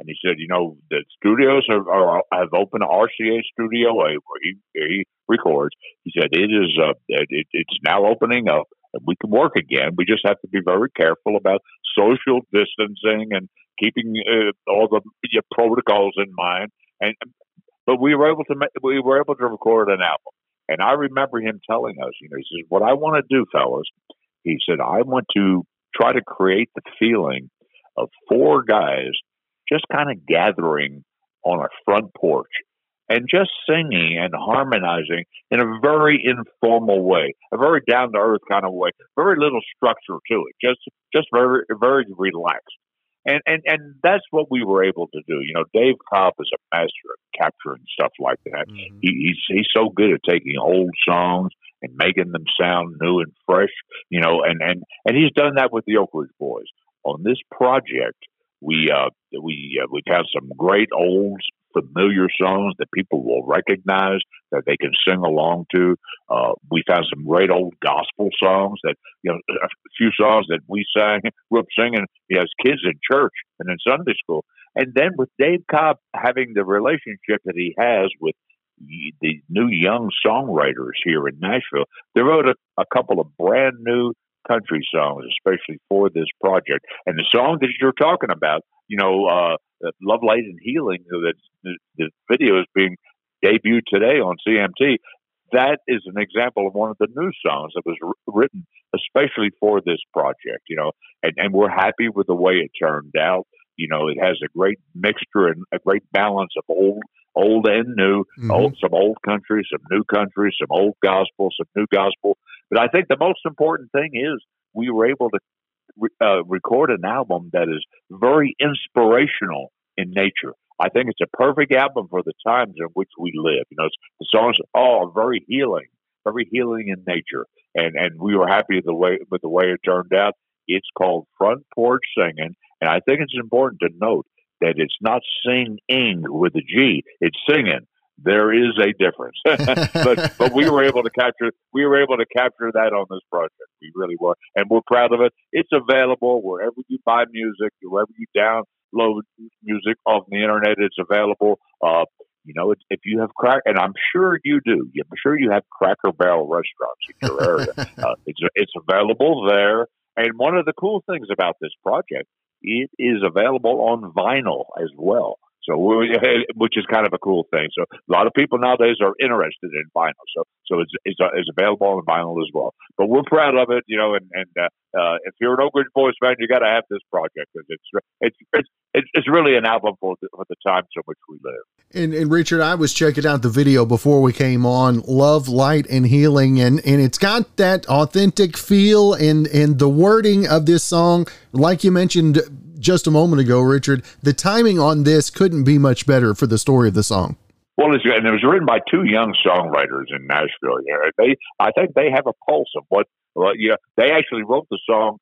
And he said, you know, the studios are, are, have opened R C A Studio A where he, he records. He said, it is uh, it, it's now opening up and we can work again. We just have to be very careful about social distancing and keeping uh, all the uh, protocols in mind. And But we were able to make, we were able to record an album. And I remember him telling us, you know, he says, what I want to do, fellas, he said, I want to try to create the feeling of four guys just kind of gathering on a front porch and just singing and harmonizing in a very informal way, a very down-to-earth kind of way, very little structure to it, just just very very relaxed. And, and, and that's what we were able to do. You know, Dave Cobb is a master of capturing stuff like that. Mm-hmm. He, he's, he's so good at taking old songs and making them sound new and fresh, you know, and, and, and he's done that with the Oak Ridge Boys. On this project, We uh we uh, we have some great old familiar songs that people will recognize that they can sing along to. Uh, we found some great old gospel songs that you know a few songs that we sang, grew up singing you know, as kids in church and in Sunday school. And then with Dave Cobb having the relationship that he has with the new young songwriters here in Nashville, they wrote a, a couple of brand new country songs, especially for this project. And the song that you're talking about, you know, uh, Love, Light and Healing, that the, the video is being debuted today on C M T. That is an example of one of the new songs that was written especially for this project, you know, and, and we're happy with the way it turned out. You know, it has a great mixture and a great balance of old old and new, mm-hmm. old, some old country, some new country, some old gospel, some new gospel. But I think the most important thing is we were able to re- uh, record an album that is very inspirational in nature. I think it's a perfect album for the times in which we live. You know, it's, the songs are all very healing, very healing in nature. And and we were happy with the way, with the way it turned out. It's called Front Porch Singing. And I think it's important to note that it's not sing-ing with a G. It's singing. There is a difference, but but we were able to capture we were able to capture that on this project. We really were, and we're proud of it. It's available wherever you buy music, wherever you download music off the internet. It's available. Uh, you know, it, if you have crack, and I'm sure you do. I'm sure you have Cracker Barrel restaurants in your area. uh, it's it's available there. And one of the cool things about this project, it is available on vinyl as well. So, which is kind of a cool thing. So, a lot of people nowadays are interested in vinyl. So, so it's it's, it's available on vinyl as well. But we're proud of it, you know. And and uh, uh, if you're an Oak Ridge Boys fan, you got to have this project because it's it's it's it's really an album for the, for the times in which we live. And, and Richard, I was checking out the video before we came on. Love, Light, and Healing, and and it's got that authentic feel. And and the wording of this song, like you mentioned just a moment ago, Richard, the timing on this couldn't be much better for the story of the song. Well, it's, and it was written by two young songwriters in Nashville. You know, they, I think they have a pulse of what, well, yeah, they actually wrote the song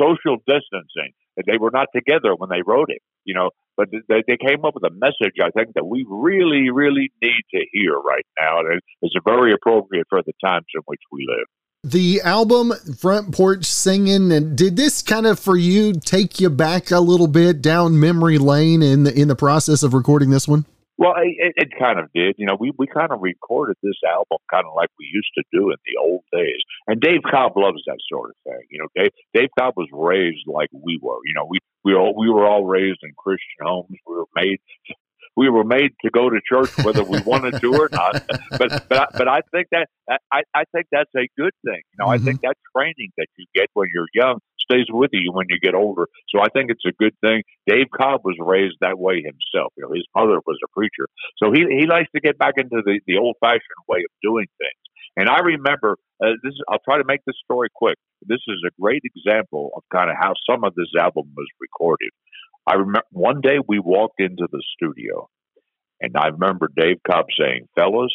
Social Distancing. They were not together when they wrote it, you know, but they, they came up with a message, I think, that we really, really need to hear right now. And it's very appropriate for the times in which we live. The album Front Porch Singing, and did this kind of for you take you back a little bit down memory lane in the in the process of recording this one? Well, it, it kind of did. You know, we, we kind of recorded this album kind of like we used to do in the old days. And Dave Cobb loves that sort of thing. You know, Dave Dave Cobb was raised like we were. You know, we we all we were all raised in Christian homes. We were made. We were made to go to church whether we wanted to or not, but but I, but I think that I, I think that's a good thing. You know, mm-hmm. I think that training that you get when you're young stays with you when you get older. So I think it's a good thing. Dave Cobb was raised that way himself. You know, his mother was a preacher, so he he likes to get back into the, the old fashioned way of doing things. And I remember uh, this. I'll try to make this story quick. This is a great example of kind of how some of this album was recorded. I remember one day we walked into the studio, and I remember Dave Cobb saying, "Fellas,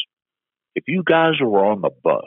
if you guys were on the bus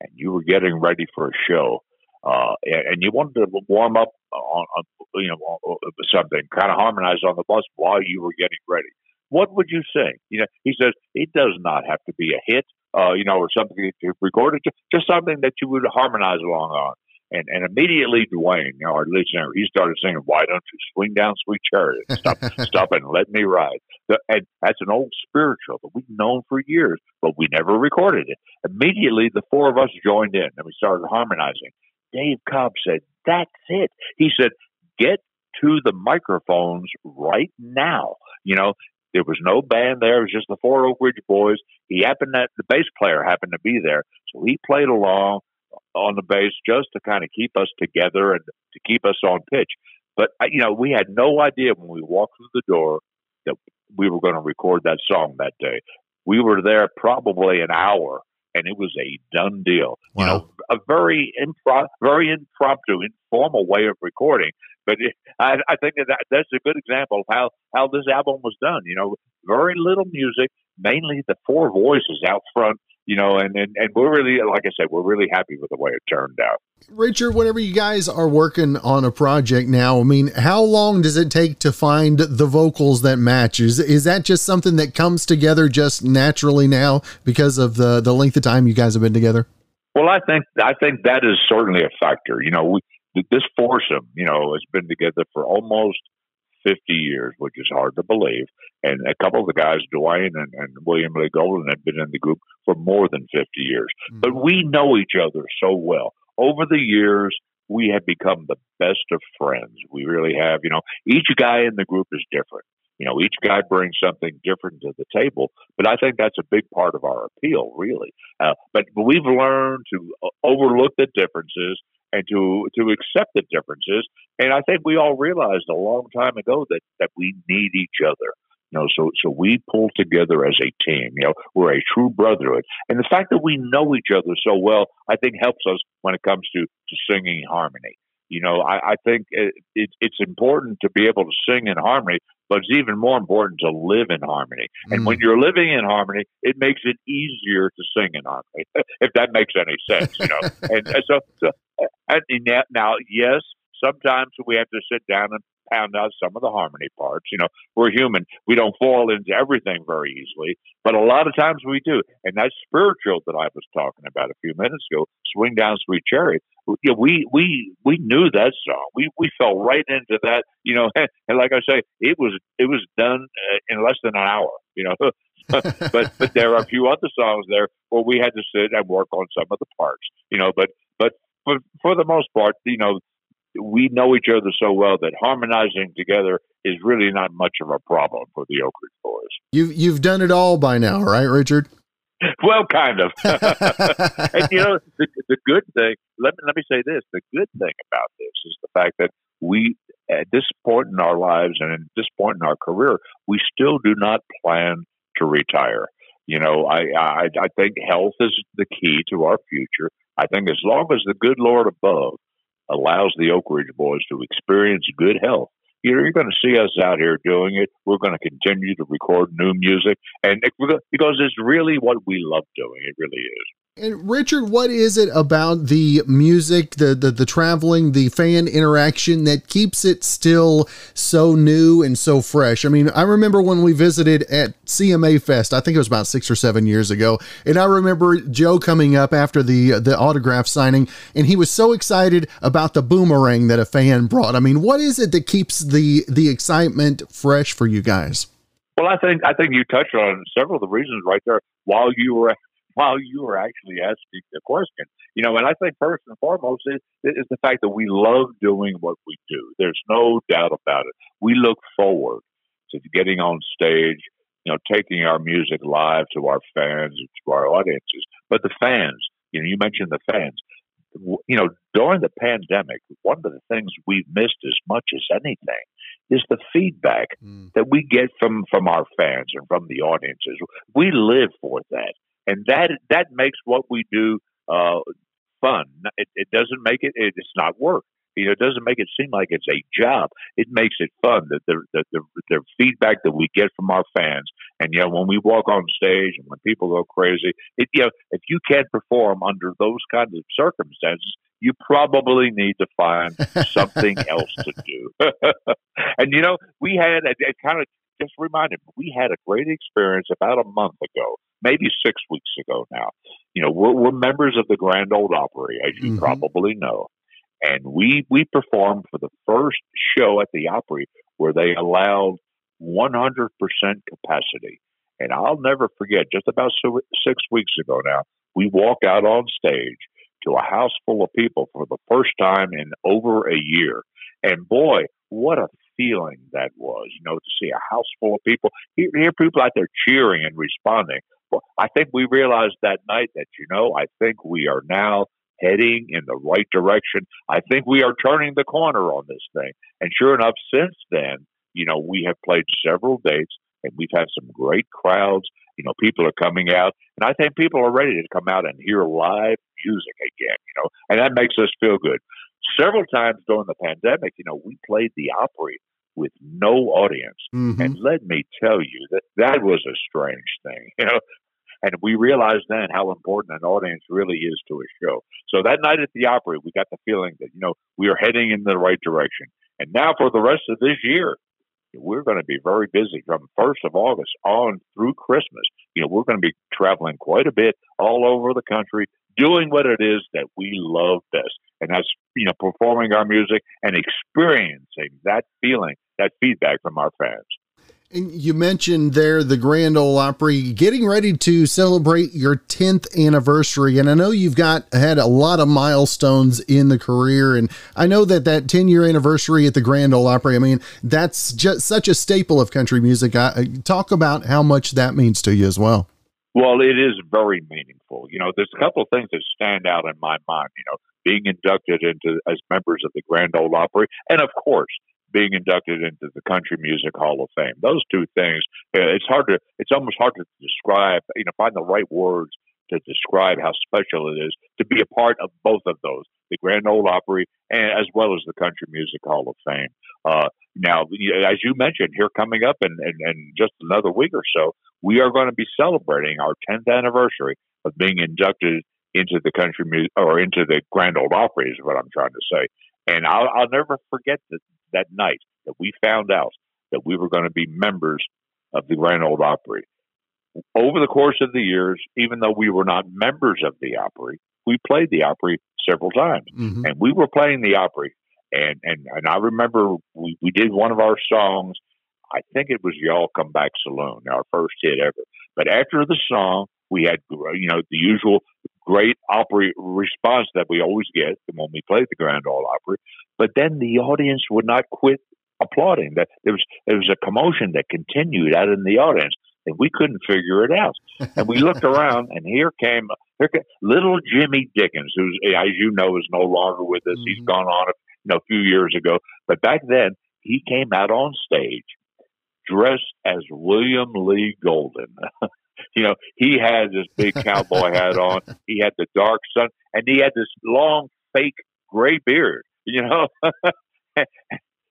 and you were getting ready for a show, uh, and, and you wanted to warm up on, on you know, on something, kind of harmonize on the bus while you were getting ready, what would you sing? You know, he says it does not have to be a hit, uh, you know, or something to record it, just something that you would harmonize along on. And and immediately Dwayne, you know, our lead singer, he started singing, "Why don't you swing down, sweet chariot, stop, stop, and let me ride." The, and that's an old spiritual that we've known for years, but we never recorded it. Immediately, the four of us joined in and we started harmonizing. Dave Cobb said, "That's it." He said, "Get to the microphones right now." You know, there was no band there; it was just the four Oak Ridge Boys. He happened that the bass player happened to be there, so he played along on the bass just to kind of keep us together and to keep us on pitch. But, you know, we had no idea when we walked through the door that we were going to record that song that day. We were there probably an hour, and it was a done deal. Wow. You know, a very impro- very impromptu, informal way of recording. But it, I, I think that that's a good example of how, how this album was done. You know, very little music, mainly the four voices out front. You know, and, and, and we're really, like I said, we're really happy with the way it turned out. Richard, whenever you guys are working on a project now, I mean, how long does it take to find the vocals that match? Is, is that just something that comes together just naturally now because of the, the length of time you guys have been together? Well, I think I think that is certainly a factor. You know, we, this foursome, you know, has been together for almost fifty years, which is hard to believe. And a couple of the guys, Dwayne and, and William Lee Golden, had been in the group for more than fifty years. Mm-hmm. But we know each other so well. Over the years, we have become the best of friends. We really have. You know, each guy in the group is different. You know, each guy brings something different to the table. But I think that's a big part of our appeal, really. Uh, but we've learned to overlook the differences and to, to accept the differences. And I think we all realized a long time ago that, that we need each other. You know, so, so we pull together as a team. You know, we're a true brotherhood. And the fact that we know each other so well, I think helps us when it comes to, to singing harmony. You know, I, I think it, it, it's important to be able to sing in harmony, but it's even more important to live in harmony. And mm. when you're living in harmony, it makes it easier to sing in harmony, if that makes any sense. You know, and, and so, so and now, yes, sometimes we have to sit down and pound out some of the harmony parts. You know, we're human. We don't fall into everything very easily, but a lot of times we do. And that spiritual that I was talking about a few minutes ago, Swing Down Sweet Chariot, you know, we, we, we knew that song. We, we fell right into that, you know, and like I say, it was, it was done in less than an hour, you know, but, but there are a few other songs there where we had to sit and work on some of the parts, you know, but, but for, for the most part, you know, we know each other so well that harmonizing together is really not much of a problem for the Oak Ridge Boys. You've, you've done it all by now, right, Richard? Well, kind of. And, you know, the, the good thing, let me, let me say this, the good thing about this is the fact that we, at this point in our lives and at this point in our career, we still do not plan to retire. You know, I, I, I think health is the key to our future. I think as long as the good Lord above allows the Oak Ridge Boys to experience good health, you know, you're going to see us out here doing it. We're going to continue to record new music, and it, because it's really what we love doing. It really is. And Richard, what is it about the music, the, the, the traveling, the fan interaction that keeps it still so new and so fresh? I mean, I remember when we visited at C M A Fest, I think it was about six or seven years ago. And I remember Joe coming up after the, the autograph signing, and he was so excited about the boomerang that a fan brought. I mean, what is it that keeps the, the excitement fresh for you guys? Well, I think, I think you touched on several of the reasons right there while you were at, while you were actually asking the question. You know, and I think first and foremost is, is the fact that we love doing what we do. There's no doubt about it. We look forward to getting on stage, you know, taking our music live to our fans and to our audiences. But the fans, you know, you mentioned the fans. You know, during the pandemic, one of the things we've missed as much as anything is the feedback mm. that we get from, from our fans and from the audiences. We live for that. And that that makes what we do uh, fun. It, it doesn't make it, it, it's not work. You know, it doesn't make it seem like it's a job. It makes it fun. The the the, the, the feedback that we get from our fans, and you know, when we walk on stage and when people go crazy, it, you know, if you can't perform under those kinds of circumstances, you probably need to find something else to do. And you know, we had it, it kind of just reminded me, we had a great experience about a month ago, maybe six weeks ago now. You know, we're, we're members of the Grand Ole Opry, as you mm-hmm. probably know. And we, we performed for the first show at the Opry where they allowed one hundred percent capacity. And I'll never forget, just about so, six weeks ago now, we walked out on stage to a house full of people for the first time in over a year. And boy, what a feeling that was, you know, to see a house full of people, hear, hear people out there cheering and responding. Well, I think we realized that night that, you know, I think we are now heading in the right direction. I think we are turning the corner on this thing. And sure enough, since then, you know, we have played several dates and we've had some great crowds. You know, people are coming out, and I think people are ready to come out and hear live music again, you know, and that makes us feel good. Several times during the pandemic, you know, we played the Opry with no audience. Mm-hmm. And let me tell you that that was a strange thing, you know. And we realized then how important an audience really is to a show. So that night at the Opry, we got the feeling that, you know, we are heading in the right direction. And now for the rest of this year, we're going to be very busy from first of August on through Christmas. You know, we're going to be traveling quite a bit all over the country, doing what it is that we love best. And that's, you know, performing our music and experiencing that feeling, that feedback from our fans. And you mentioned there the Grand Ole Opry getting ready to celebrate your tenth anniversary. And I know you've got had a lot of milestones in the career. And I know that that ten year anniversary at the Grand Ole Opry, I mean, that's just such a staple of country music. I, talk about how much that means to you as well. Well, it is very meaningful. You know, there's a couple of things that stand out in my mind, you know, being inducted into as members of the Grand Ole Opry. And of course, being inducted into the Country Music Hall of Fame. Those two things, it's hard to, it's almost hard to describe, you know, find the right words to describe how special it is to be a part of both of those, the Grand Ole Opry and as well as the Country Music Hall of Fame. Uh, now, as you mentioned, here coming up in, in, in just another week or so, we are going to be celebrating our tenth anniversary of being inducted into the Country Music, or into the Grand Ole Opry is what I'm trying to say. And I'll, I'll never forget that that night that we found out that we were going to be members of the Grand Ole Opry. Over the course of the years, even though we were not members of the Opry, we played the Opry several times. Mm-hmm. And we were playing the Opry. And, and, and I remember we, we did one of our songs. I think it was Y'all Come Back Saloon, our first hit ever. But after the song, we had, you know, the usual great Opry response that we always get when we play the Grand Ole Opry. But then the audience would not quit applauding. That there was there was a commotion that continued out in the audience, and we couldn't figure it out. And we looked around, and here came, here came little Jimmy Dickens, who, as you know, is no longer with us. Mm-hmm. He's gone on, you know, a few years ago. But back then, he came out on stage dressed as William Lee Golden. You know, he had this big cowboy hat on. He had the dark sun, and he had this long, fake gray beard. You know,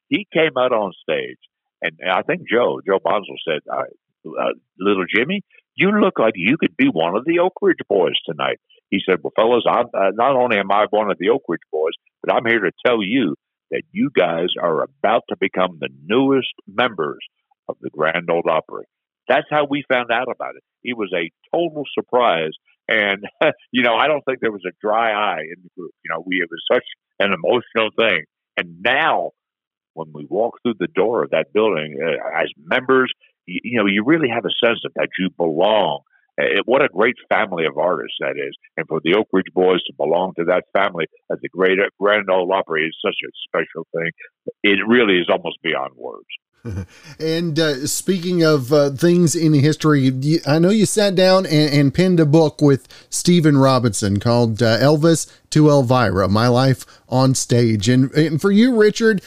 he came out on stage, and I think Joe, Joe Bonzel said, right, uh, "Little Jimmy, you look like you could be one of the Oak Ridge Boys tonight." He said, "Well, fellas, I'm uh, not only am I one of the Oak Ridge Boys, but I'm here to tell you that you guys are about to become the newest members of the Grand Ole Opry." That's how we found out about it. It was a total surprise. And, you know, I don't think there was a dry eye in the group. You know, we, it was such an emotional thing. And now when we walk through the door of that building uh, as members, you, you know, you really have a sense of that you belong. Uh, what a great family of artists that is. And for the Oak Ridge Boys to belong to that family at the great Grand Ole Opry is such a special thing. It really is almost beyond words. And uh, speaking of uh, things in history, you, I know you sat down and, and penned a book with Stephen Robinson called uh, Elvis to Elvira, My Life on Stage. And, and for you, Richard,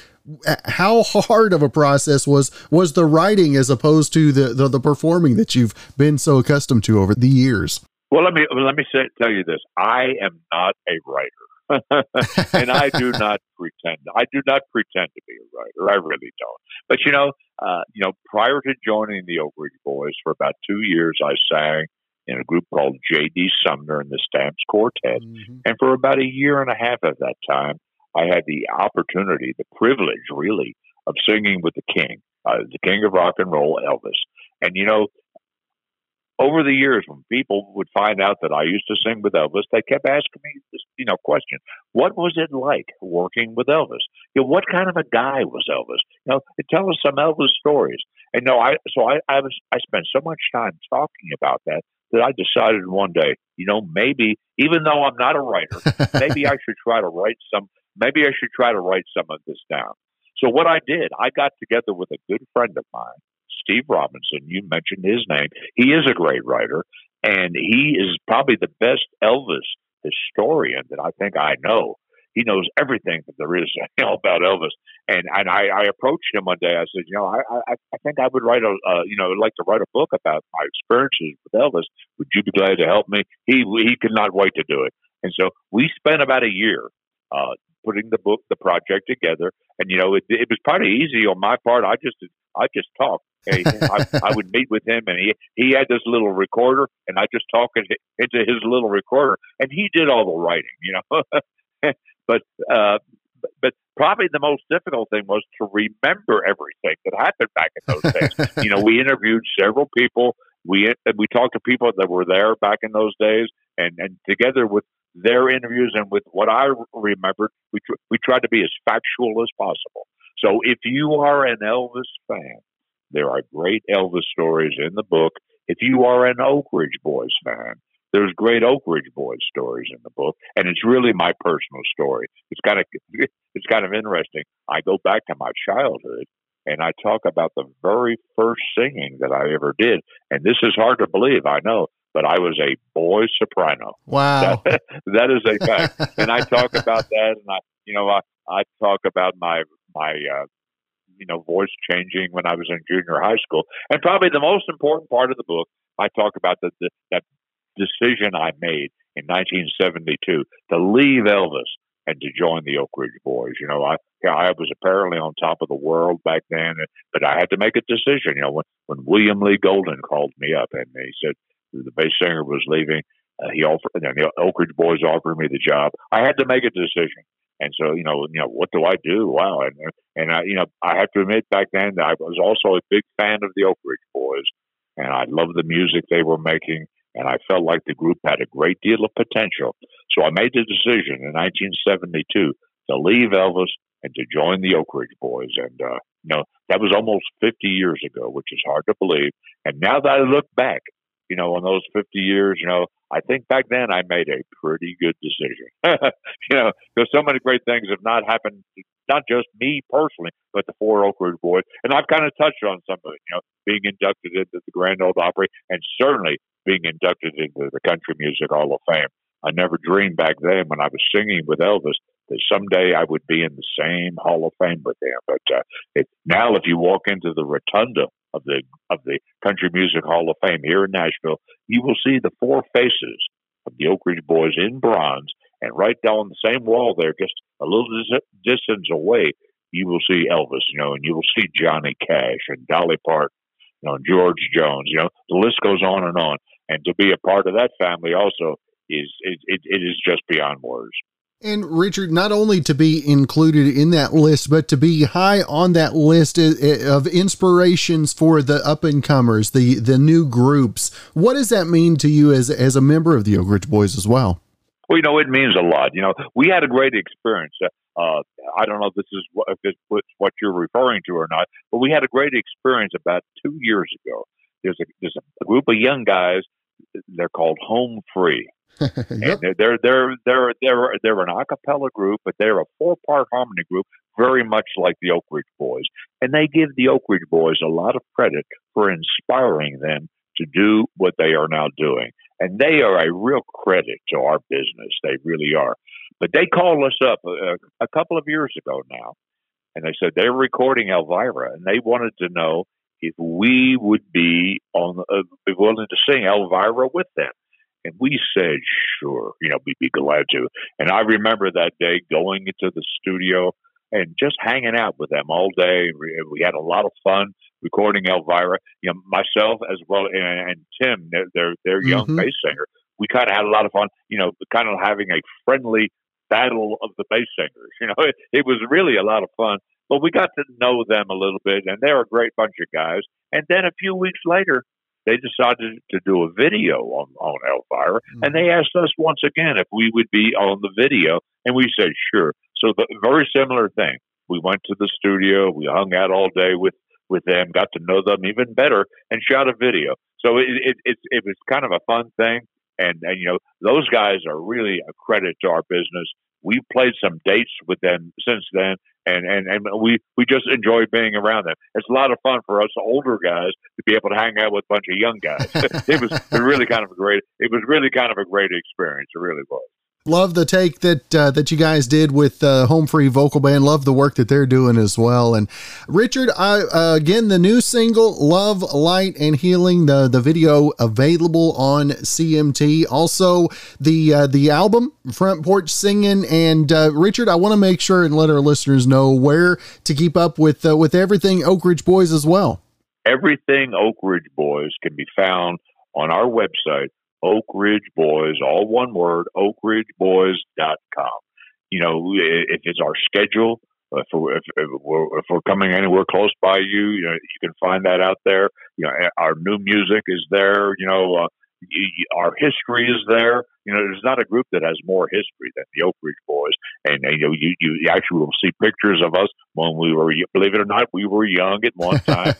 how hard of a process was was the writing as opposed to the, the, the performing that you've been so accustomed to over the years? Well, let me let me say, tell you this. I am not a writer. And I do not pretend. I do not pretend to be a writer. I really don't. But, you know, uh, you know, prior to joining the Oak Ridge Boys, for about two years, I sang in a group called J D. Sumner and the Stamps Quartet. Mm-hmm. And for about a year and a half of that time, I had the opportunity, the privilege, really, of singing with the king, uh, the king of rock and roll, Elvis. And, you know, over the years, when people would find out that I used to sing with Elvis, they kept asking me this, you know, question. What was it like working with Elvis? You know, what kind of a guy was Elvis? You know, tell us some Elvis stories. And no, I so I I, was, I spent so much time talking about that that I decided one day, you know, maybe even though I'm not a writer, maybe I should try to write some. Maybe I should try to write some of this down. So what I did, I got together with a good friend of mine, Steve Robinson. You mentioned his name. He is a great writer, and he is probably the best Elvis historian that I think I know. He knows everything that there is to know about Elvis. And and I, I approached him one day. I said, you know, I I, I think I would write a uh, you know, I'd like to write a book about my experiences with Elvis. Would you be glad to help me? He he could not wait to do it. And so we spent about a year uh, putting the book, the project together. And, you know, it, it was pretty easy on my part. I just, I just talked. Hey, I, I would meet with him, and he, he had this little recorder, and I just talked into his little recorder, and he did all the writing, you know, but, uh, but probably the most difficult thing was to remember everything that happened back in those days. You know, we interviewed several people. We, we talked to people that were there back in those days, and, and together with their interviews and with what I remembered, we tr- we tried to be as factual as possible. So if you are an Elvis fan, there are great Elvis stories in the book. If you are an Oak Ridge Boys fan, there's great Oak Ridge Boys stories in the book, and it's really my personal story. It's kind of it's kind of interesting. I go back to my childhood, and I talk about the very first singing that I ever did, and this is hard to believe, I know, but I was a boy soprano. Wow. That, that is a fact. And I talk about that, and I, you know, I, I talk about my, my, uh, you know, voice changing when I was in junior high school. And probably the most important part of the book, I talk about the, the that decision I made in nineteen seventy-two to leave Elvis and to join the Oak Ridge Boys. You know, I, I was apparently on top of the world back then, but I had to make a decision. You know, when, when William Lee Golden called me up and he said, the bass singer was leaving. Uh, he offered, and the Oak Ridge Boys offered me the job. I had to make a decision, and so you know, you know, what do I do? Wow, and and I, you know, I have to admit, back then I was also a big fan of the Oak Ridge Boys, and I loved the music they were making, and I felt like the group had a great deal of potential. So I made the decision in nineteen seventy-two to leave Elvis and to join the Oak Ridge Boys, and uh, you know, that was almost fifty years ago, which is hard to believe. And now that I look back, you know, in those fifty years, you know, I think back then I made a pretty good decision. You know, because so many great things have not happened, not just me personally, but the four Oak Ridge Boys. And I've kind of touched on some of it, you know, being inducted into the Grand Ole Opry and certainly being inducted into the Country Music Hall of Fame. I never dreamed back then when I was singing with Elvis that someday I would be in the same Hall of Fame with him. But uh, it, now if you walk into the rotunda of the of the Country Music Hall of Fame here in Nashville, you will see the four faces of the Oak Ridge Boys in bronze. And right down the same wall there, just a little dis- distance away, you will see Elvis, you know, and you will see Johnny Cash and Dolly Parton, you know, and George Jones. You know, the list goes on and on. And to be a part of that family also is it, it, it is just beyond words. And Richard, not only to be included in that list, but to be high on that list of inspirations for the up and comers, the, the new groups. What does that mean to you as, as a member of the Oak Ridge Boys as well? Well, you know, it means a lot. You know, we had a great experience. Uh, I don't know if this is what, if this was what you're referring to or not, but we had a great experience about two years ago. There's a, there's a group of young guys. They're called Home Free. Yep. And they're they're they're they're they're an a cappella group, but they're a four-part harmony group, very much like the Oak Ridge Boys. And they give the Oak Ridge Boys a lot of credit for inspiring them to do what they are now doing. And they are a real credit to our business. They really are. But they called us up a, a couple of years ago now, and they said they're recording Elvira, and they wanted to know if we would be on uh, willing to sing Elvira with them. And we said, sure, you know, we'd be glad to. And I remember that day going into the studio and just hanging out with them all day. We had a lot of fun recording Elvira. You know, myself as well, and, and Tim, their their young mm-hmm. bass singer. We kind of had a lot of fun, you know, kind of having a friendly battle of the bass singers. You know, it, it was really a lot of fun. But we got to know them a little bit, and they're a great bunch of guys. And then a few weeks later, they decided to do a video on, on Elvira, mm-hmm. and they asked us once again if we would be on the video, and we said sure. So the very similar thing. We went to the studio, we hung out all day with, with them, got to know them even better, and shot a video. So it it it, it was kind of a fun thing, and, and you know, those guys are really a credit to our business. We've played some dates with them since then, and, and, and we, we just enjoy being around them. It's a lot of fun for us older guys to be able to hang out with a bunch of young guys. It was really kind of a great. It was really kind of a great experience. It really was. Love the take that uh, that you guys did with uh, Home Free Vocal Band. Love the work that they're doing as well. And Richard, I, uh, again, the new single, Love, Light and Healing, the, the video available on C M T. Also, the uh, the album, Front Porch Singing. And uh, Richard, I want to make sure and let our listeners know where to keep up with, uh, with everything Oak Ridge Boys as well. Everything Oak Ridge Boys can be found on our website, Oak Ridge Boys, all one word, oak ridge boys dot com. You know, if it's our schedule, if we're, if, we're, if we're coming anywhere close by you, you know, you can find that out there. You know, our new music is there. You know, uh, our history is there. You know, there's not a group that has more history than the Oak Ridge Boys. And, you know, you, you actually will see pictures of us when we were, believe it or not, we were young at one time.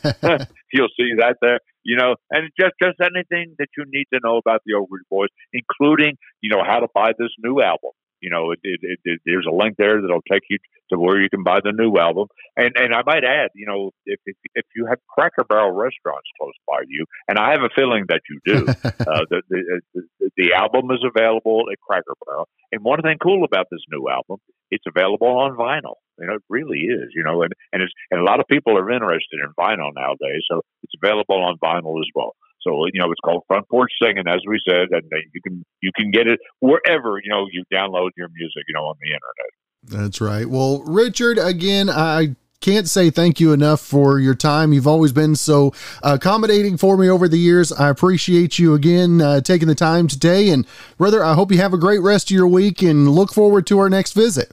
You'll see that there. You know, and just, just anything that you need to know about the Oak Ridge Boys, including, you know, how to buy this new album. You know, it, it, it, it, there's a link there that'll take you to where you can buy the new album. And and I might add, you know, if if, if you have Cracker Barrel restaurants close by you, and I have a feeling that you do, uh, the, the, the the album is available at Cracker Barrel. And one thing cool about this new album, it's available on vinyl. You know, it really is. You know, and and it's and a lot of people are interested in vinyl nowadays, so it's available on vinyl as well. So, you know, it's called Front Porch Singing, as we said, and you can you can get it wherever, you know, you download your music, you know, on the internet. That's right. Well, Richard, again, I can't say thank you enough for your time. You've always been so accommodating for me over the years. I appreciate you again uh, taking the time today. And, brother, I hope you have a great rest of your week and look forward to our next visit.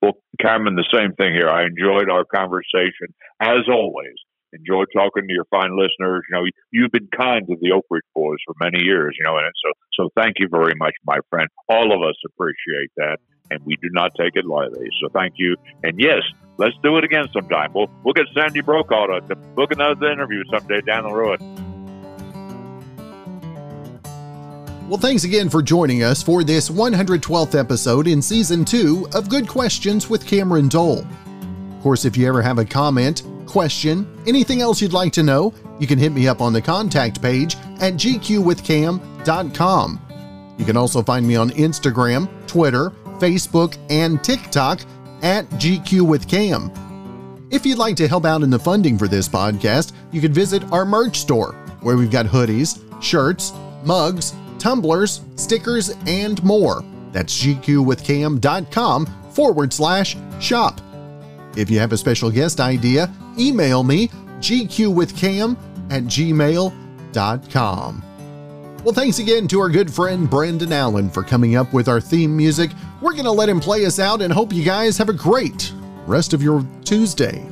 Well, Cameron, the same thing here. I enjoyed our conversation, as always. Enjoy talking to your fine listeners. You know, you've been kind to the Oak Ridge Boys for many years, you know, and so so thank you very much, my friend. All of us appreciate that, and we do not take it lightly. So thank you. And yes, let's do it again sometime. We'll, we'll get Sandy Brokaw to, to book another interview someday down the road. Well, thanks again for joining us for this one hundred twelfth episode in Season two of Good Questions with Cameron Dole. Of course, if you ever have a comment, question, anything else you'd like to know, you can hit me up on the contact page at G Q with Cam dot com. You can also find me on Instagram, Twitter, Facebook, and TikTok at G Q with Cam. If you'd like to help out in the funding for this podcast, you can visit our merch store, where we've got hoodies, shirts, mugs, tumblers, stickers, and more. That's G Q with Cam dot com forward slash shop. If you have a special guest idea, email me, G Q with Cam at gmail dot com. Well, thanks again to our good friend Brandon Allen for coming up with our theme music. We're going to let him play us out and hope you guys have a great rest of your Tuesday.